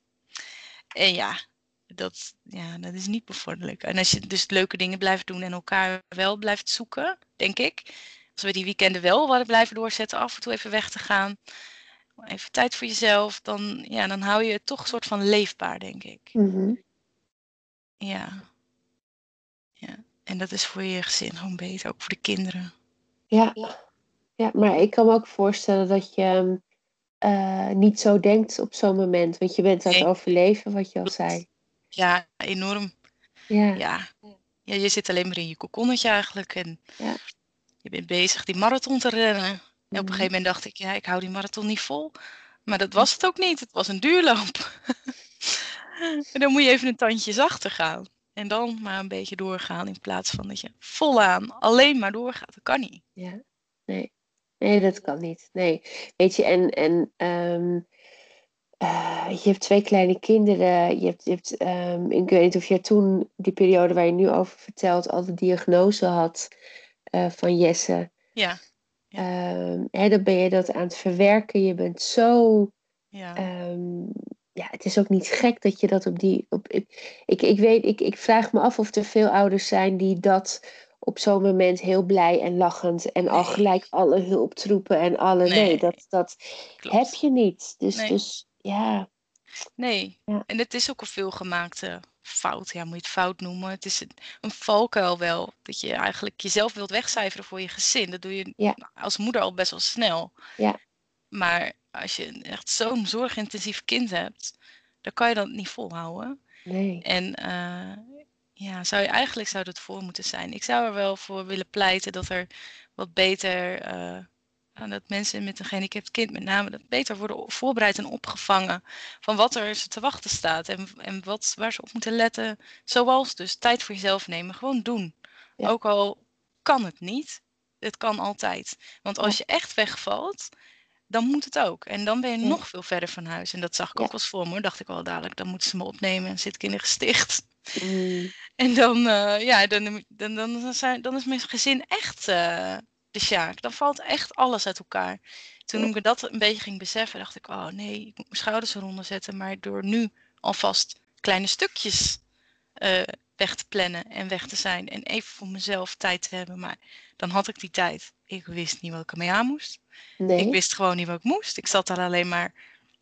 En dat is niet bevorderlijk. En als je dus leuke dingen blijft doen en elkaar wel blijft zoeken, denk ik. Als we die weekenden wel blijven doorzetten, af en toe even weg te gaan... even tijd voor jezelf, dan hou je het toch een soort van leefbaar, denk ik. Mm-hmm. Ja. En dat is voor je gezin gewoon beter, ook voor de kinderen. Ja, maar ik kan me ook voorstellen dat je niet zo denkt op zo'n moment. Want je bent aan het overleven, wat je al zei. Ja, enorm. Ja, je zit alleen maar in je kokonnetje eigenlijk. En je bent bezig die marathon te rennen. En op een gegeven moment dacht ik, ik hou die marathon niet vol. Maar dat was het ook niet. Het was een duurloop. En dan moet je even een tandje zachter gaan. En dan maar een beetje doorgaan in plaats van dat je volaan alleen maar doorgaat. Dat kan niet. Ja, nee, dat kan niet. Nee, weet je, je hebt 2 kleine kinderen. Je hebt, ik weet niet of je toen die periode waar je nu over vertelt al de diagnose had van Jesse. Ja. Dan ben je dat aan het verwerken. Je bent zo ja, het is ook niet gek dat je dat op die... Ik vraag me af of er veel ouders zijn die dat op zo'n moment heel blij en lachend en al gelijk alle hulp troepen en alle... Nee, dat heb je niet. Dus ja. Nee, ja. En het is ook een veelgemaakte fout. Ja, moet je het fout noemen. Het is een valkuil wel. Dat je eigenlijk jezelf wilt wegcijferen voor je gezin. Dat doe je als moeder al best wel snel. Ja. Maar als je echt zo'n zorgintensief kind hebt, dan kan je dat niet volhouden. Nee. En zou dat voor moeten zijn. Ik zou er wel voor willen pleiten dat er wat beter... dat mensen met een gehandicapt kind met name dat beter worden voorbereid en opgevangen van wat er ze te wachten staat en waar ze op moeten letten. Zoals dus tijd voor jezelf nemen, gewoon doen. Ja. Ook al kan het niet, het kan altijd. Want als je echt wegvalt, dan moet het ook. En dan ben je nog veel verder van huis. En dat zag ik ook wel eens voor me, dacht ik wel dadelijk, dan moeten ze me opnemen en zit ik in een gesticht. Mm. En dan is mijn gezin echt... Dus ja, dan valt echt alles uit elkaar. Toen ik dat een beetje ging beseffen, dacht ik... oh nee, ik moet mijn schouders eronder zetten. Maar door nu alvast kleine stukjes weg te plannen en weg te zijn... en even voor mezelf tijd te hebben. Maar dan had ik die tijd. Ik wist niet wat ik ermee aan moest. Nee. Ik wist gewoon niet wat ik moest. Ik zat daar alleen maar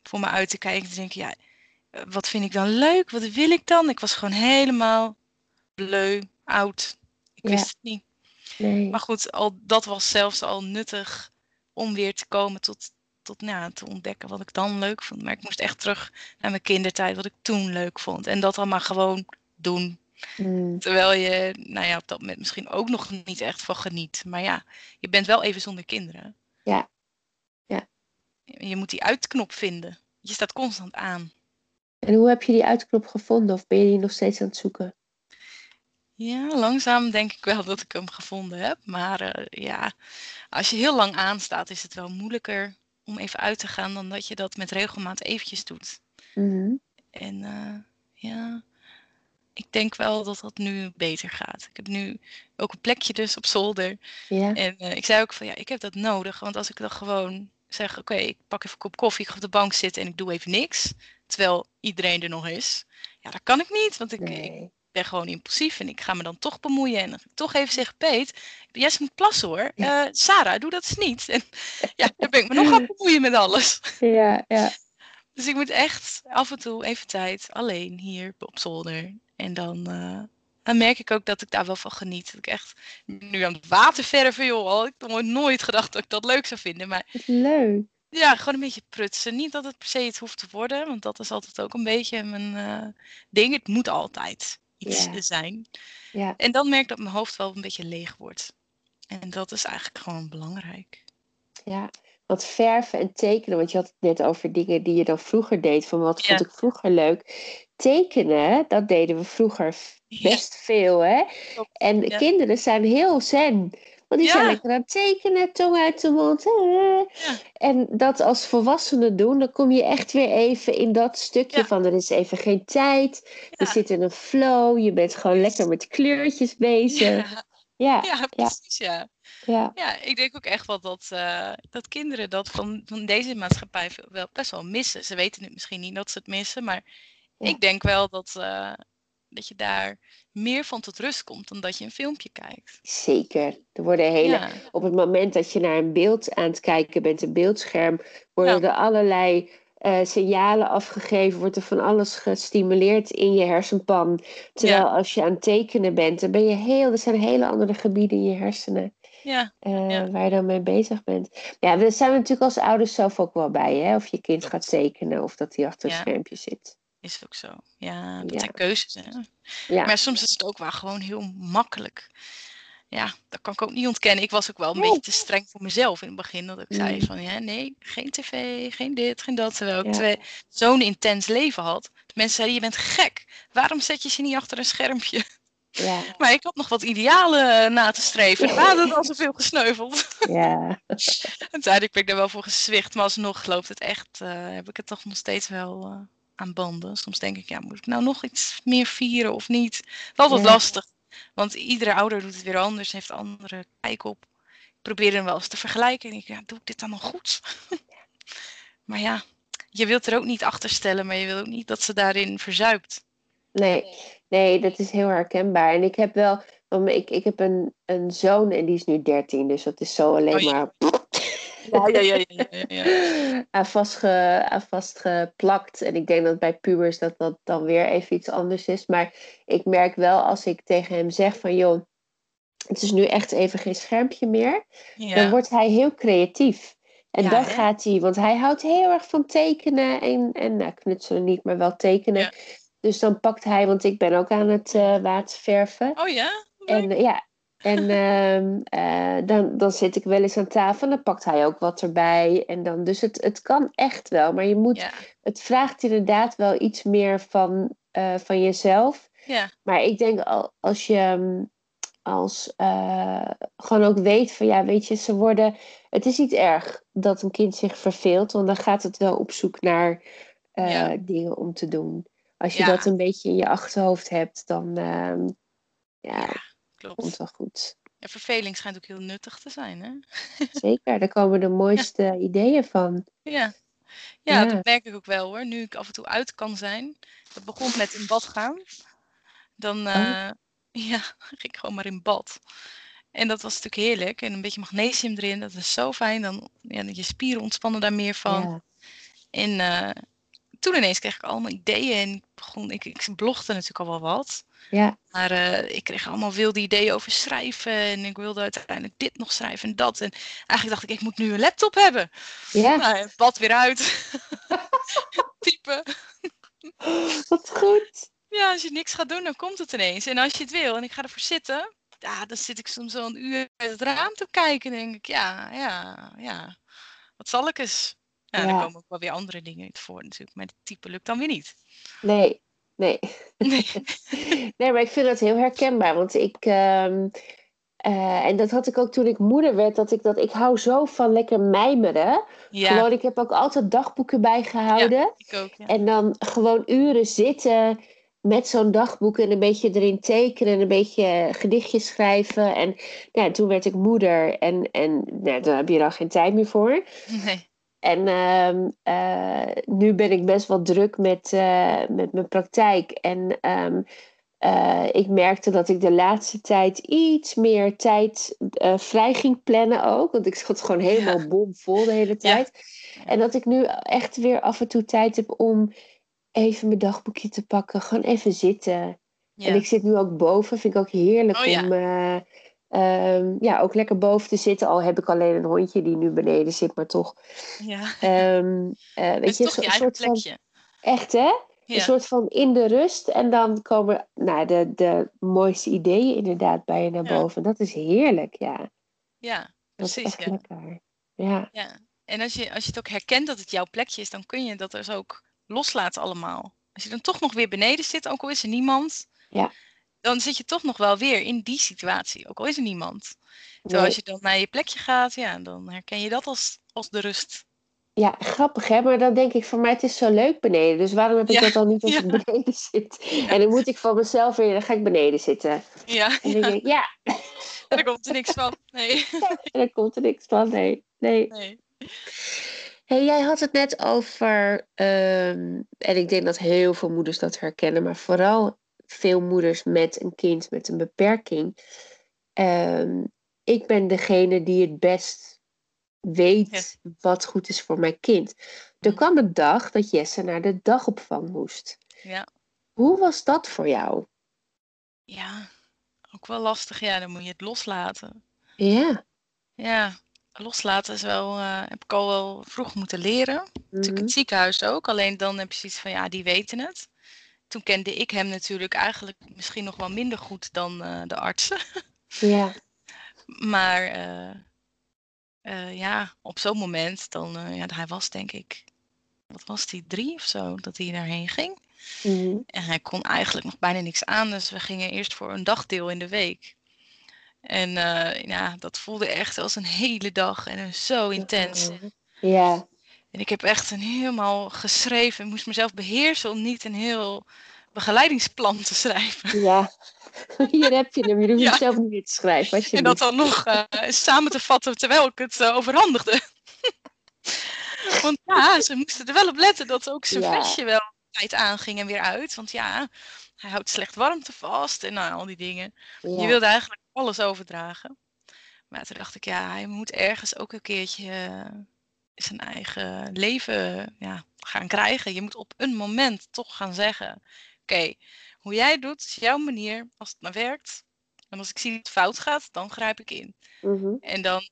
voor me uit te kijken. Te denken, ja, wat vind ik dan leuk? Wat wil ik dan? Ik was gewoon helemaal bleu, oud. Ik wist het niet. Nee. Maar goed, dat was zelfs al nuttig om weer te komen tot te ontdekken wat ik dan leuk vond. Maar ik moest echt terug naar mijn kindertijd, wat ik toen leuk vond. En dat dan maar gewoon doen. Mm. Terwijl je op dat moment misschien ook nog niet echt van geniet. Maar ja, je bent wel even zonder kinderen. Ja. Ja. Je moet die uitknop vinden. Je staat constant aan. En hoe heb je die uitknop gevonden? Of ben je die nog steeds aan het zoeken? Ja, langzaam denk ik wel dat ik hem gevonden heb. Maar als je heel lang aanstaat, is het wel moeilijker om even uit te gaan dan dat je dat met regelmaat eventjes doet. Mm-hmm. En ik denk wel dat dat nu beter gaat. Ik heb nu ook een plekje dus op zolder. Yeah. En ik zei ook van ik heb dat nodig. Want als ik dan gewoon zeg, oké, ik pak even een kop koffie, ik ga op de bank zitten en ik doe even niks. Terwijl iedereen er nog is. Ja, dat kan ik niet, want ik ben gewoon impulsief en ik ga me dan toch bemoeien en toch even zeggen, Peet, Jesse moet plassen hoor. Ja. Sarah, doe dat eens niet. En dan ben ik me nog gaan bemoeien met alles. Ja, ja. Dus ik moet echt af en toe even tijd alleen hier op zolder. En dan merk ik ook dat ik daar wel van geniet. Dat ik echt nu aan het waterverven, joh, ik had nooit gedacht dat ik dat leuk zou vinden. Maar leuk. Ja, gewoon een beetje prutsen. Niet dat het per se iets hoeft te worden, want dat is altijd ook een beetje mijn ding. Het moet altijd iets zijn. Yeah. En dan merk ik dat mijn hoofd wel een beetje leeg wordt. En dat is eigenlijk gewoon belangrijk. Ja, want verven en tekenen, want je had het net over dingen die je dan vroeger deed, van wat vond ik vroeger leuk. Tekenen, dat deden we vroeger best veel, hè? Top. En de kinderen zijn heel zen. Want die zijn lekker aan het tekenen, tong uit de mond. Ja. En dat als volwassenen doen, dan kom je echt weer even in dat stukje van er is even geen tijd. Ja. Er zit in een flow, je bent gewoon lekker met kleurtjes bezig. Ja, precies, ja. Ja, ik denk ook echt wel dat kinderen dat van deze maatschappij wel best wel missen. Ze weten het misschien niet dat ze het missen, maar ik denk wel dat je daar meer van tot rust komt dan dat je een filmpje kijkt. Zeker. Er worden hele... Ja. Op het moment dat je naar een beeld aan het kijken bent, een beeldscherm, worden er allerlei signalen afgegeven, wordt er van alles gestimuleerd in je hersenpan. Terwijl als je aan het tekenen bent, dan ben je er zijn hele andere gebieden in je hersenen. Ja. Waar je dan mee bezig bent. Ja, daar zijn we natuurlijk als ouders zelf ook wel bij, hè? Of je kind gaat tekenen of dat hij achter een schermpje zit. Is ook zo. Ja, dat zijn keuzes. Hè? Ja. Maar soms is het ook wel gewoon heel makkelijk. Ja, dat kan ik ook niet ontkennen. Ik was ook wel een beetje te streng voor mezelf in het begin. Dat ik zei van, geen tv, geen dit, geen dat. Terwijl ik zo'n intens leven had. De mensen zeiden, je bent gek. Waarom zet je ze niet achter een schermpje? Ja. Maar ik had nog wat idealen na te streven. We hadden al zoveel gesneuveld. Ja. Uiteindelijk ben ik daar wel voor gezwicht. Maar alsnog geloof het echt, heb ik het toch nog steeds wel... aan banden. Soms denk ik, moet ik nou nog iets meer vieren of niet? Dat is lastig. Want iedere ouder doet het weer anders, heeft andere kijk op. Ik probeer hem wel eens te vergelijken. En ik denk, doe ik dit dan nog goed? Maar je wilt er ook niet achter stellen, maar je wil ook niet dat ze daarin verzuipt. Nee, dat is heel herkenbaar. En ik heb wel... Ik heb een zoon en die is nu 13, dus dat is zo alleen maar... aan vastgeplakt. En ik denk dat bij pubers dat dan weer even iets anders is. Maar ik merk wel als ik tegen hem zeg van... joh, het is nu echt even geen schermpje meer. Ja. Dan wordt hij heel creatief. En dan gaat hij... Want hij houdt heel erg van tekenen. En nou, knutselen niet, maar wel tekenen. Ja. Dus dan pakt hij... Want ik ben ook aan het waterverven. Oh ja? En ja... En dan zit ik wel eens aan tafel en dan pakt hij ook wat erbij. En dan, dus het kan echt wel, maar je moet, het vraagt inderdaad wel iets meer van jezelf. Ja. Maar ik denk als je gewoon ook weet van ja, weet je, ze worden... Het is niet erg dat een kind zich verveelt, want dan gaat het wel op zoek naar dingen om te doen. Als je dat een beetje in je achterhoofd hebt, dan... Klopt. Komt wel goed. Ja, verveling schijnt ook heel nuttig te zijn, hè? Zeker, daar komen de mooiste ideeën van. Ja, dat merk ik ook wel, hoor. Nu ik af en toe uit kan zijn. Dat begon met in bad gaan. Dan ging ik gewoon maar in bad. En dat was natuurlijk heerlijk. En een beetje magnesium erin, dat is zo fijn. Dan, je spieren ontspannen daar meer van. Ja. En toen ineens kreeg ik allemaal ideeën. En ik blogde natuurlijk al wel wat. Ja. Maar ik kreeg allemaal wilde ideeën over schrijven. En ik wilde uiteindelijk dit nog schrijven en dat. En eigenlijk dacht ik moet nu een laptop hebben. Ja. Nou, bad weer uit. Typen. Wat goed. Ja, als je niks gaat doen, dan komt het ineens. En als je het wil en ik ga ervoor zitten. Ja, dan zit ik soms al een uur uit het raam te kijken. En denk ik, ja. Wat zal ik eens? Nou, dan komen ook wel weer andere dingen in voor natuurlijk. Maar het type lukt dan weer niet. Nee, maar ik vind dat heel herkenbaar. Want ik... en dat had ik ook toen ik moeder werd. Ik hou zo van lekker mijmeren. Ja. Gewoon, ik heb ook altijd dagboeken bijgehouden. Ja, ik ook, ja. En dan gewoon uren zitten met zo'n dagboek. En een beetje erin tekenen. En een beetje gedichtjes schrijven. En toen werd ik moeder. En daar heb je dan geen tijd meer voor. Nee. En nu ben ik best wel druk met mijn praktijk. En ik merkte dat ik de laatste tijd iets meer tijd vrij ging plannen ook. Want ik zat gewoon helemaal bomvol de hele tijd. Ja. En dat ik nu echt weer af en toe tijd heb om even mijn dagboekje te pakken. Gewoon even zitten. Ja. En ik zit nu ook boven. Vind ik ook heerlijk om... ook lekker boven te zitten. Al heb ik alleen een hondje die nu beneden zit, maar toch. Ja. Weet je, toch een soort plekje. Van, echt, hè? Ja. Een soort van in de rust. En dan komen de mooiste ideeën inderdaad bij je naar boven. Dat is heerlijk, Ja, precies. Dat is echt lekker. Ja. En als je het ook herkent dat het jouw plekje is, dan kun je dat dus ook loslaten allemaal. Als je dan toch nog weer beneden zit, ook al is er niemand... Ja. Dan zit je toch nog wel weer in die situatie. Ook al is er niemand. Terwijl als je dan naar je plekje gaat, dan herken je dat als de rust. Ja, grappig hè. Maar dan denk ik van mij, het is zo leuk beneden. Dus waarom heb ik dat dan niet als ik beneden zit? Ja. En dan moet ik van mezelf weer, dan ga ik beneden zitten. Ja. En dan denk ik, daar komt er niks van. Nee. Daar komt er niks van, nee. Hey, jij had het net over, en ik denk dat heel veel moeders dat herkennen, maar vooral... veel moeders met een kind met een beperking. Ik ben degene die het best weet wat goed is voor mijn kind. Er kwam een dag dat Jesse naar de dagopvang moest. Ja. Hoe was dat voor jou? Ja, ook wel lastig. Ja, dan moet je het loslaten. Ja. Ja, loslaten is wel... heb ik al wel vroeg moeten leren. Natuurlijk in het ziekenhuis ook. Alleen dan heb je zoiets van, die weten het. Toen kende ik hem natuurlijk eigenlijk misschien nog wel minder goed dan de artsen. Ja. Maar op zo'n moment, dan, hij was denk ik, wat was die, 3 of zo, dat hij daarheen ging. Mm-hmm. En hij kon eigenlijk nog bijna niks aan, dus we gingen eerst voor een dagdeel in de week. En dat voelde echt als een hele dag en zo intens. Ja. En ik heb echt een helemaal geschreven. Ik moest mezelf beheersen om niet een heel begeleidingsplan te schrijven. Ja, hier heb je hem. Je hoeft het zelf niet meer te schrijven. Als je en dat dan nog samen te vatten terwijl ik het overhandigde. Want ja, ze moesten er wel op letten dat ze ook zijn vestje wel tijd aanging en weer uit. Want ja, hij houdt slecht warmte vast en nou, al die dingen. Ja. Je wilde eigenlijk alles overdragen. Maar toen dacht ik, ja, hij moet ergens ook een keertje zijn eigen leven gaan krijgen. Je moet op een moment toch gaan zeggen, oké, hoe jij het doet is jouw manier, als het maar werkt. En als ik zie dat het fout gaat, dan grijp ik in. Mm-hmm. En dan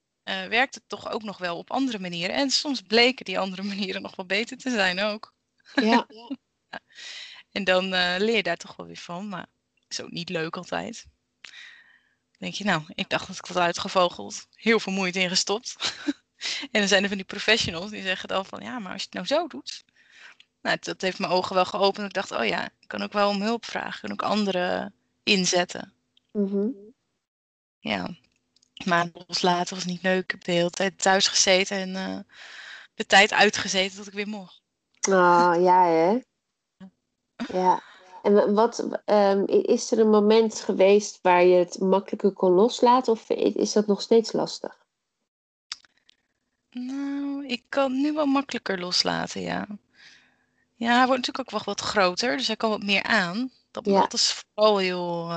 werkt het toch ook nog wel op andere manieren. En soms bleken die andere manieren nog wel beter te zijn ook. Ja. En dan leer je daar toch wel weer van. Maar is ook niet leuk altijd. Dan denk je, nou, ik dacht dat ik dat uitgevogeld. Heel veel moeite ingestopt. En dan zijn er van die professionals die zeggen dan van, ja, maar als je het nou zo doet. Nou, dat heeft mijn ogen wel geopend. Ik dacht, oh ja, ik kan ook wel om hulp vragen. Ik kan ook anderen inzetten. Mm-hmm. Ja, maar later was het niet leuk. Ik heb de hele tijd thuis gezeten en de tijd uitgezeten dat ik weer mocht. Oh, ja hè? Ja. En wat, is er een moment geweest waar je het makkelijker kon loslaten? Of is dat nog steeds lastig? Nou, ik kan het nu wel makkelijker loslaten, ja. Ja, hij wordt natuurlijk ook wel wat groter. Dus hij kan wat meer aan. Dat is vooral heel...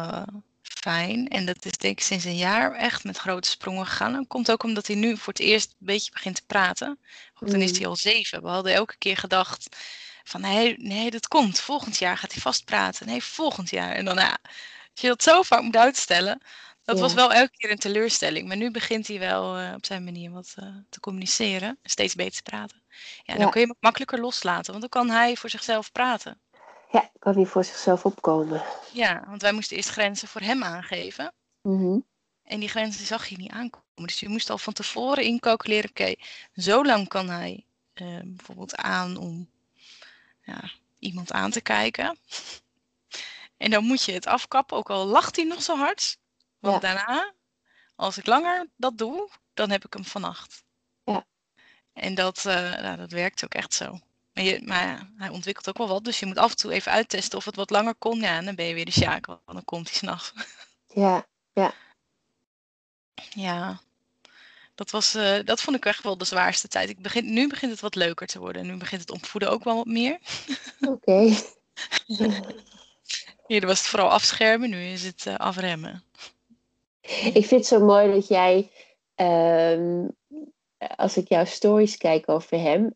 fijn. En dat is denk ik sinds een jaar echt met grote sprongen gegaan. Dat komt ook omdat hij nu voor het eerst een beetje begint te praten. Ook dan is hij al 7. We hadden elke keer gedacht van nee, dat komt. Volgend jaar gaat hij vast praten. Nee, volgend jaar. En dan als je dat zo vaak moet uitstellen. Dat was wel elke keer een teleurstelling. Maar nu begint hij wel op zijn manier wat te communiceren. Steeds beter te praten. Ja, dan kun je hem makkelijker loslaten. Want dan kan hij voor zichzelf praten. Ja, kan niet voor zichzelf opkomen. Ja, want wij moesten eerst grenzen voor hem aangeven. Mm-hmm. En die grenzen zag je niet aankomen. Dus je moest al van tevoren incalculeren. Oké, zo lang kan hij bijvoorbeeld aan om iemand aan te kijken. En dan moet je het afkappen. Ook al lacht hij nog zo hard. Want daarna, als ik langer dat doe, dan heb ik hem vannacht. Ja. En dat werkt ook echt zo. Maar hij ontwikkelt ook wel wat. Dus je moet af en toe even uittesten of het wat langer kon. Ja, en dan ben je weer de sjaak. Want dan komt hij s'nachts. Ja, ja. Ja. Dat vond ik echt wel de zwaarste tijd. Nu begint het wat leuker te worden. Nu begint het opvoeden ook wel wat meer. Oké. Hier was het vooral afschermen. Nu is het afremmen. Ik vind het zo mooi dat jij... Als ik jouw stories kijk over hem,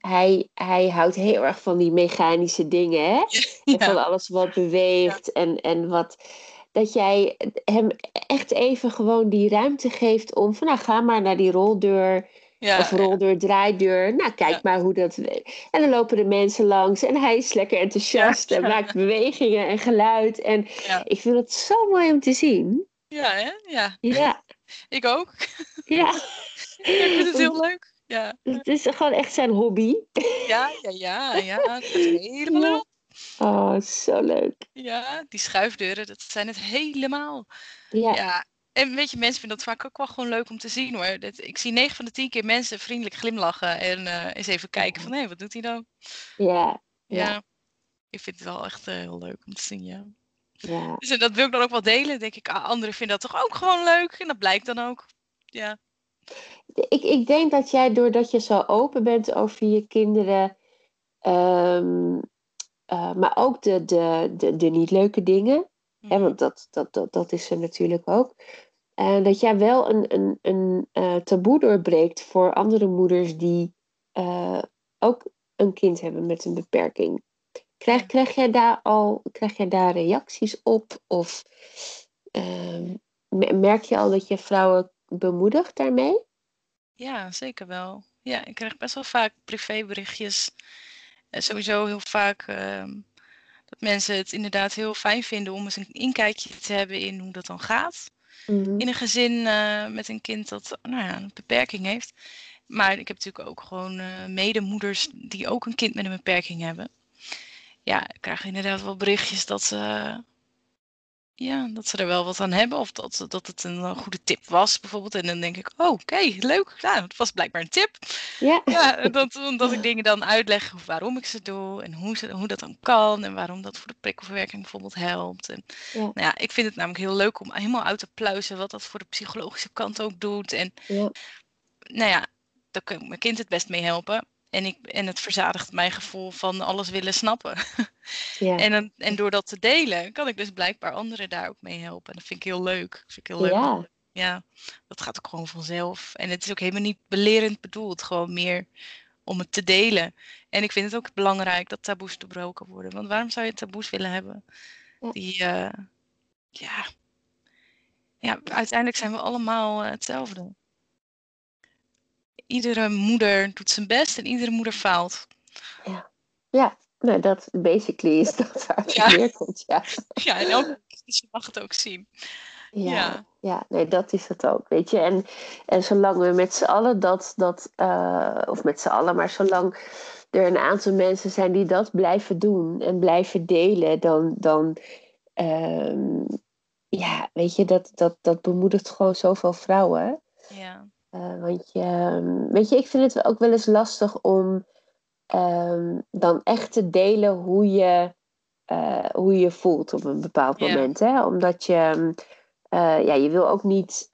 hij houdt heel erg van die mechanische dingen, hè? Ja. En van alles wat beweegt en wat... Dat jij hem echt even gewoon die ruimte geeft om van, ga maar naar die roldeur... Of roldeur, draaideur. Nou, kijk maar hoe dat... En dan lopen de mensen langs. En hij is lekker enthousiast en maakt bewegingen en geluid. En ik vind het zo mooi om te zien. Ja, hè? Ja. Ja. Ik ook. Ja. Ja, ik vind het heel leuk. Ja. Het is gewoon echt zijn hobby. Ja. Dat is helemaal leuk. Oh, zo leuk. Ja, die schuifdeuren, dat zijn het helemaal. Ja. En weet je, mensen vinden dat vaak ook wel gewoon leuk om te zien hoor. Ik zie 9 van de 10 keer mensen vriendelijk glimlachen en eens even kijken van, hé, wat doet hij nou? Ja. Ik vind het wel echt heel leuk om te zien, ja. Ja. Dus dat wil ik dan ook wel delen. Dan denk ik, anderen vinden dat toch ook gewoon leuk. En dat blijkt dan ook, ja. Ik denk dat jij, doordat je zo open bent over je kinderen, maar ook de niet leuke dingen, hè, want dat is er natuurlijk ook, dat jij wel een taboe doorbreekt voor andere moeders die ook een kind hebben met een beperking. Krijg jij daar reacties op? Of merk je al dat je vrouwen bemoedigd daarmee? Ja, zeker wel. Ja, ik krijg best wel vaak privéberichtjes. Sowieso heel vaak dat mensen het inderdaad heel fijn vinden om eens een inkijkje te hebben in hoe dat dan gaat. Mm-hmm. In een gezin met een kind dat een beperking heeft. Maar ik heb natuurlijk ook gewoon medemoeders die ook een kind met een beperking hebben. Ja, ik krijg inderdaad wel berichtjes dat ze... dat ze er wel wat aan hebben. Of dat het een goede tip was, bijvoorbeeld. En dan denk ik, oké, leuk. Nou, het was blijkbaar een tip. Ja. Ja, omdat ik dingen dan uitleg waarom ik ze doe. En hoe dat dan kan. En waarom dat voor de prikkelverwerking bijvoorbeeld helpt. En, ik vind het namelijk heel leuk om helemaal uit te pluizen wat dat voor de psychologische kant ook doet. En daar kan ik mijn kind het best mee helpen. En het verzadigt mijn gevoel van alles willen snappen. Ja. En door dat te delen kan ik dus blijkbaar anderen daar ook mee helpen. En dat vind ik heel leuk. Ja. Ja, dat gaat ook gewoon vanzelf. En het is ook helemaal niet belerend bedoeld. Gewoon meer om het te delen. En ik vind het ook belangrijk dat taboes doorbroken worden. Want waarom zou je taboes willen hebben? Ja, uiteindelijk zijn we allemaal hetzelfde. Iedere moeder doet zijn best en iedere moeder faalt. Ja. Nou, dat basically is dat waar het neerkomt. Ja, en elke je mag het ook zien. Ja, nee, dat is het ook, weet je. En zolang we met z'n allen maar zolang er een aantal mensen zijn die dat blijven doen en blijven delen, dan weet je, dat bemoedigt gewoon zoveel vrouwen. Ja. Want ik vind het ook wel eens lastig om dan echt te delen hoe je voelt op een bepaald moment. Hè? Omdat je wil ook niet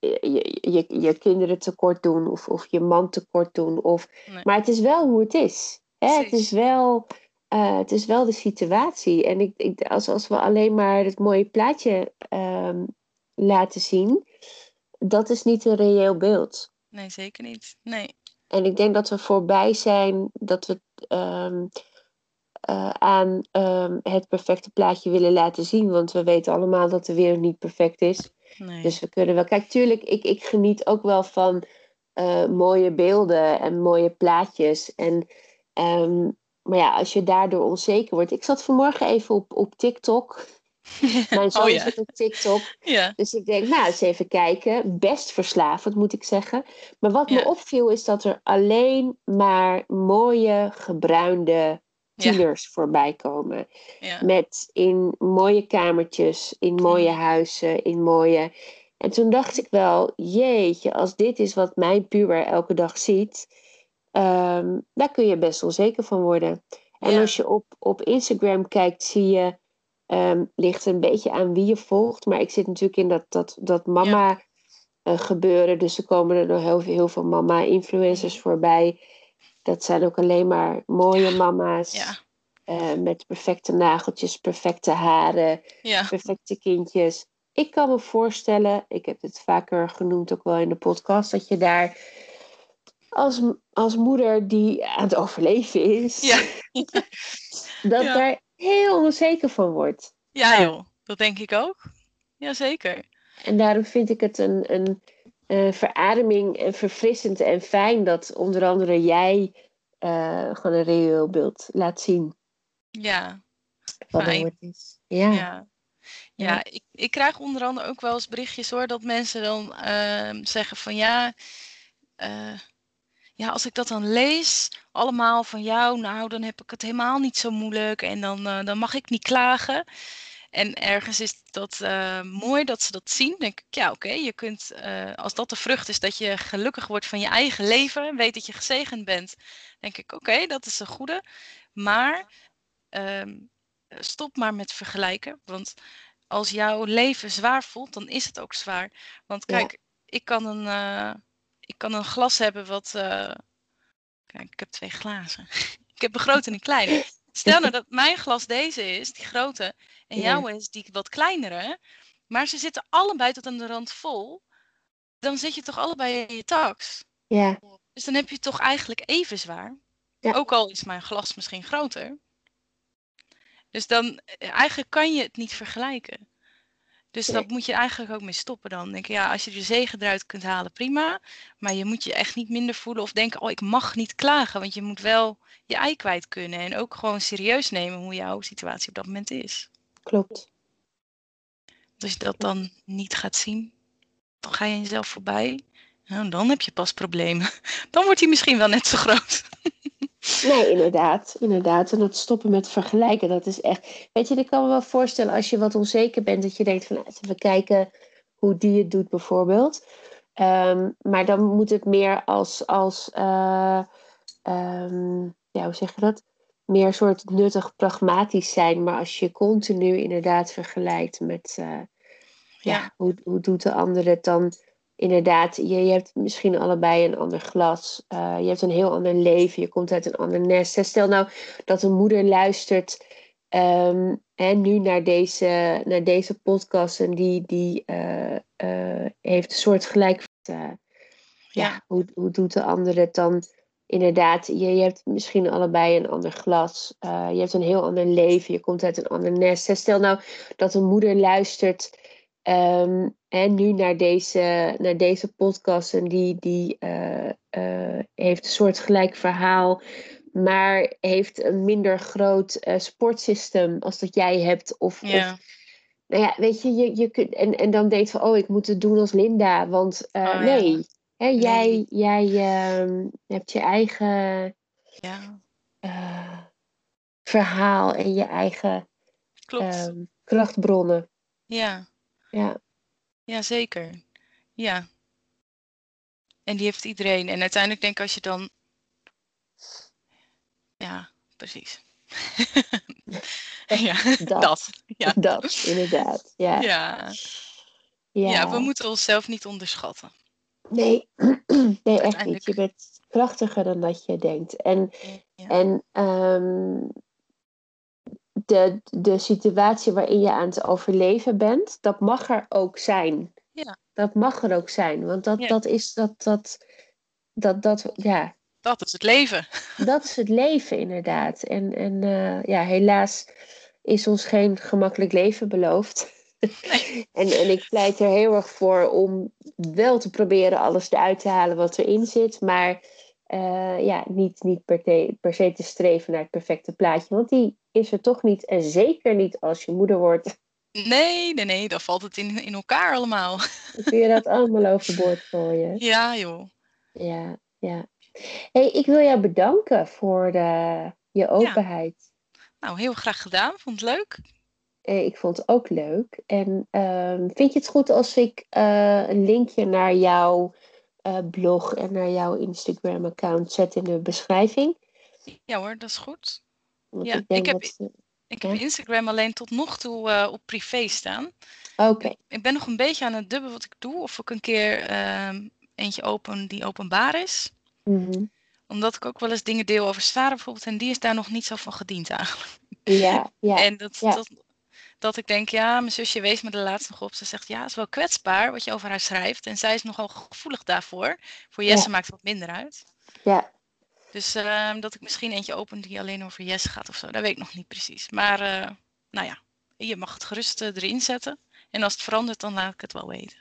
je kinderen tekort doen of je man tekort doen. Nee. Maar het is wel hoe het is. Hè? Het is wel de situatie. En als we alleen maar het mooie plaatje laten zien, dat is niet een reëel beeld. Nee, zeker niet. Nee. En ik denk dat we voorbij zijn dat we aan het perfecte plaatje willen laten zien. Want we weten allemaal dat de wereld niet perfect is. Nee. Dus we kunnen wel... Kijk, tuurlijk, ik geniet ook wel van mooie beelden en mooie plaatjes. Maar ja, als je daardoor onzeker wordt... Ik zat vanmorgen even op TikTok... Mijn zoon zit op TikTok. Ja. Dus ik denk, nou, eens even kijken. Best verslavend, moet ik zeggen. Maar wat me opviel is dat er alleen maar mooie, gebruinde tieners voorbij komen. Ja. Met in mooie kamertjes, in mooie huizen, in mooie... En toen dacht ik wel, jeetje, als dit is wat mijn puber elke dag ziet... daar kun je best onzeker van worden. En als je op Instagram kijkt, zie je... ligt een beetje aan wie je volgt. Maar ik zit natuurlijk in dat mama gebeuren. Dus er komen er nog heel veel mama-influencers voorbij. Dat zijn ook alleen maar mooie mama's. Ja. Met perfecte nageltjes, perfecte haren, perfecte kindjes. Ik kan me voorstellen, ik heb het vaker genoemd ook wel in de podcast, dat je daar als moeder die aan het overleven is, daar heel onzeker van wordt. Ja joh, dat denk ik ook. Jazeker. En daarom vind ik het een verademing en verfrissend en fijn dat onder andere jij gewoon een reëel beeld laat zien. Ja. Wat het is. Ja. Ik krijg onder andere ook wel eens berichtjes hoor, dat mensen dan zeggen van als ik dat dan lees, allemaal van jou, nou, dan heb ik het helemaal niet zo moeilijk en dan mag ik niet klagen. En ergens is dat mooi dat ze dat zien. Dan denk ik, je kunt, als dat de vrucht is dat je gelukkig wordt van je eigen leven en weet dat je gezegend bent, denk ik, dat is een goede. Maar stop maar met vergelijken, want als jouw leven zwaar voelt, dan is het ook zwaar. Want kijk, ik kan een glas hebben wat... Kijk, ik heb 2 glazen. Ik heb een grote en een kleine. Stel nou dat mijn glas deze is, die grote, en jouw is die wat kleinere. Maar ze zitten allebei tot aan de rand vol. Dan zit je toch allebei in je tax. Ja. Dus dan heb je toch eigenlijk even zwaar. Ja. Ook al is mijn glas misschien groter. Dus dan, eigenlijk kan je het niet vergelijken. Dus dat moet je eigenlijk ook mee stoppen dan. Denk, als je de zegen eruit kunt halen, prima. Maar je moet je echt niet minder voelen of denken... ik mag niet klagen. Want je moet wel je ei kwijt kunnen. En ook gewoon serieus nemen hoe jouw situatie op dat moment is. Klopt. Als je dat dan niet gaat zien, dan ga je jezelf voorbij. Nou, dan heb je pas problemen. Dan wordt die misschien wel net zo groot. Nee, inderdaad. En dat stoppen met vergelijken, dat is echt... Weet je, ik kan me wel voorstellen als je wat onzeker bent... dat je denkt van, even kijken hoe die het doet bijvoorbeeld. Maar dan moet het meer hoe zeg je dat? Meer soort nuttig pragmatisch zijn. Maar als je continu inderdaad vergelijkt met... hoe doet de ander het dan... inderdaad, je hebt misschien allebei een ander glas. Je hebt een heel ander leven. Je komt uit een ander nest. Stel nou dat een moeder luistert en nu naar deze podcast. En die heeft een soort gelijk. Hoe doet de ander het dan? Inderdaad, je hebt misschien allebei een ander glas. Je hebt een heel ander leven. Je komt uit een ander nest. Stel nou dat een moeder luistert en nu naar deze podcast. En die heeft een soortgelijk verhaal. Maar heeft een minder groot sportsysteem als dat jij hebt. Je kunt, en dan denkt van, ik moet het doen als Linda. Want nee. Hè, jij hebt je eigen verhaal en je eigen krachtbronnen. Ja, zeker. Ja. En die heeft iedereen. En uiteindelijk denk ik als je dan... Ja, precies. Dat, inderdaad. Ja, we moeten onszelf niet onderschatten. Nee, echt niet. Je bent krachtiger dan dat je denkt. En de situatie waarin je aan het overleven bent, dat mag er ook zijn. Ja. Dat mag er ook zijn. Want dat is Dat is het leven. Dat is het leven, inderdaad. En helaas is ons geen gemakkelijk leven beloofd. Nee. En ik pleit er heel erg voor om wel te proberen alles eruit te halen wat erin zit. Maar niet per se te streven naar het perfecte plaatje. Want die is er toch niet. En zeker niet als je moeder wordt. Nee. Dan valt het in elkaar allemaal. Dan kun je dat allemaal overboord gooien. Ja, joh. Ja. Hey, ik wil jou bedanken voor je openheid. Ja. Nou, heel graag gedaan. Vond het leuk. Ik vond het ook leuk. En vind je het goed als ik een linkje naar jouw blog en naar jouw Instagram-account zet in de beschrijving? Ja hoor, dat is goed. Want ik heb Instagram alleen tot nog toe op privé staan. Oké. Ik ben nog een beetje aan het dubben wat ik doe. Of ik een keer eentje open die openbaar is. Mm-hmm. Omdat ik ook wel eens dingen deel over Sarah bijvoorbeeld. En die is daar nog niet zo van gediend eigenlijk. Ja. En dat ik denk, mijn zusje wees me de laatst nog op. Ze zegt, het is wel kwetsbaar wat je over haar schrijft. En zij is nogal gevoelig daarvoor. Voor Jesse maakt het wat minder uit. Ja. Dus dat ik misschien eentje open die alleen over Jesse gaat of zo. Dat weet ik nog niet precies. Maar je mag het gerust erin zetten. En als het verandert, dan laat ik het wel weten.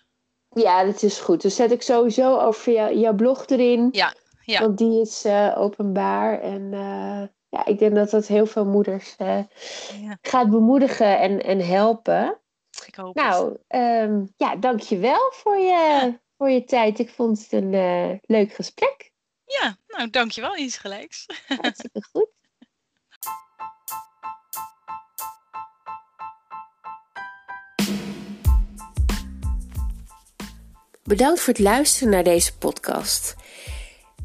Ja, dat is goed. Dus zet ik sowieso over jouw blog erin. Ja. Want die is openbaar. En... ik denk dat heel veel moeders gaat bemoedigen en helpen. Ik hoop het. Nou, dankjewel voor je tijd. Ik vond het een leuk gesprek. Ja, nou dankjewel insgelijks. Hartstikke goed. Bedankt voor het luisteren naar deze podcast.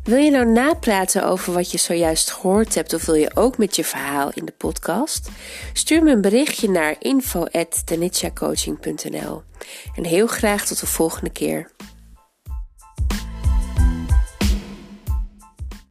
Wil je nou napraten over wat je zojuist gehoord hebt of wil je ook met je verhaal in de podcast? Stuur me een berichtje naar info@denitsacoaching.nl. En heel graag tot de volgende keer.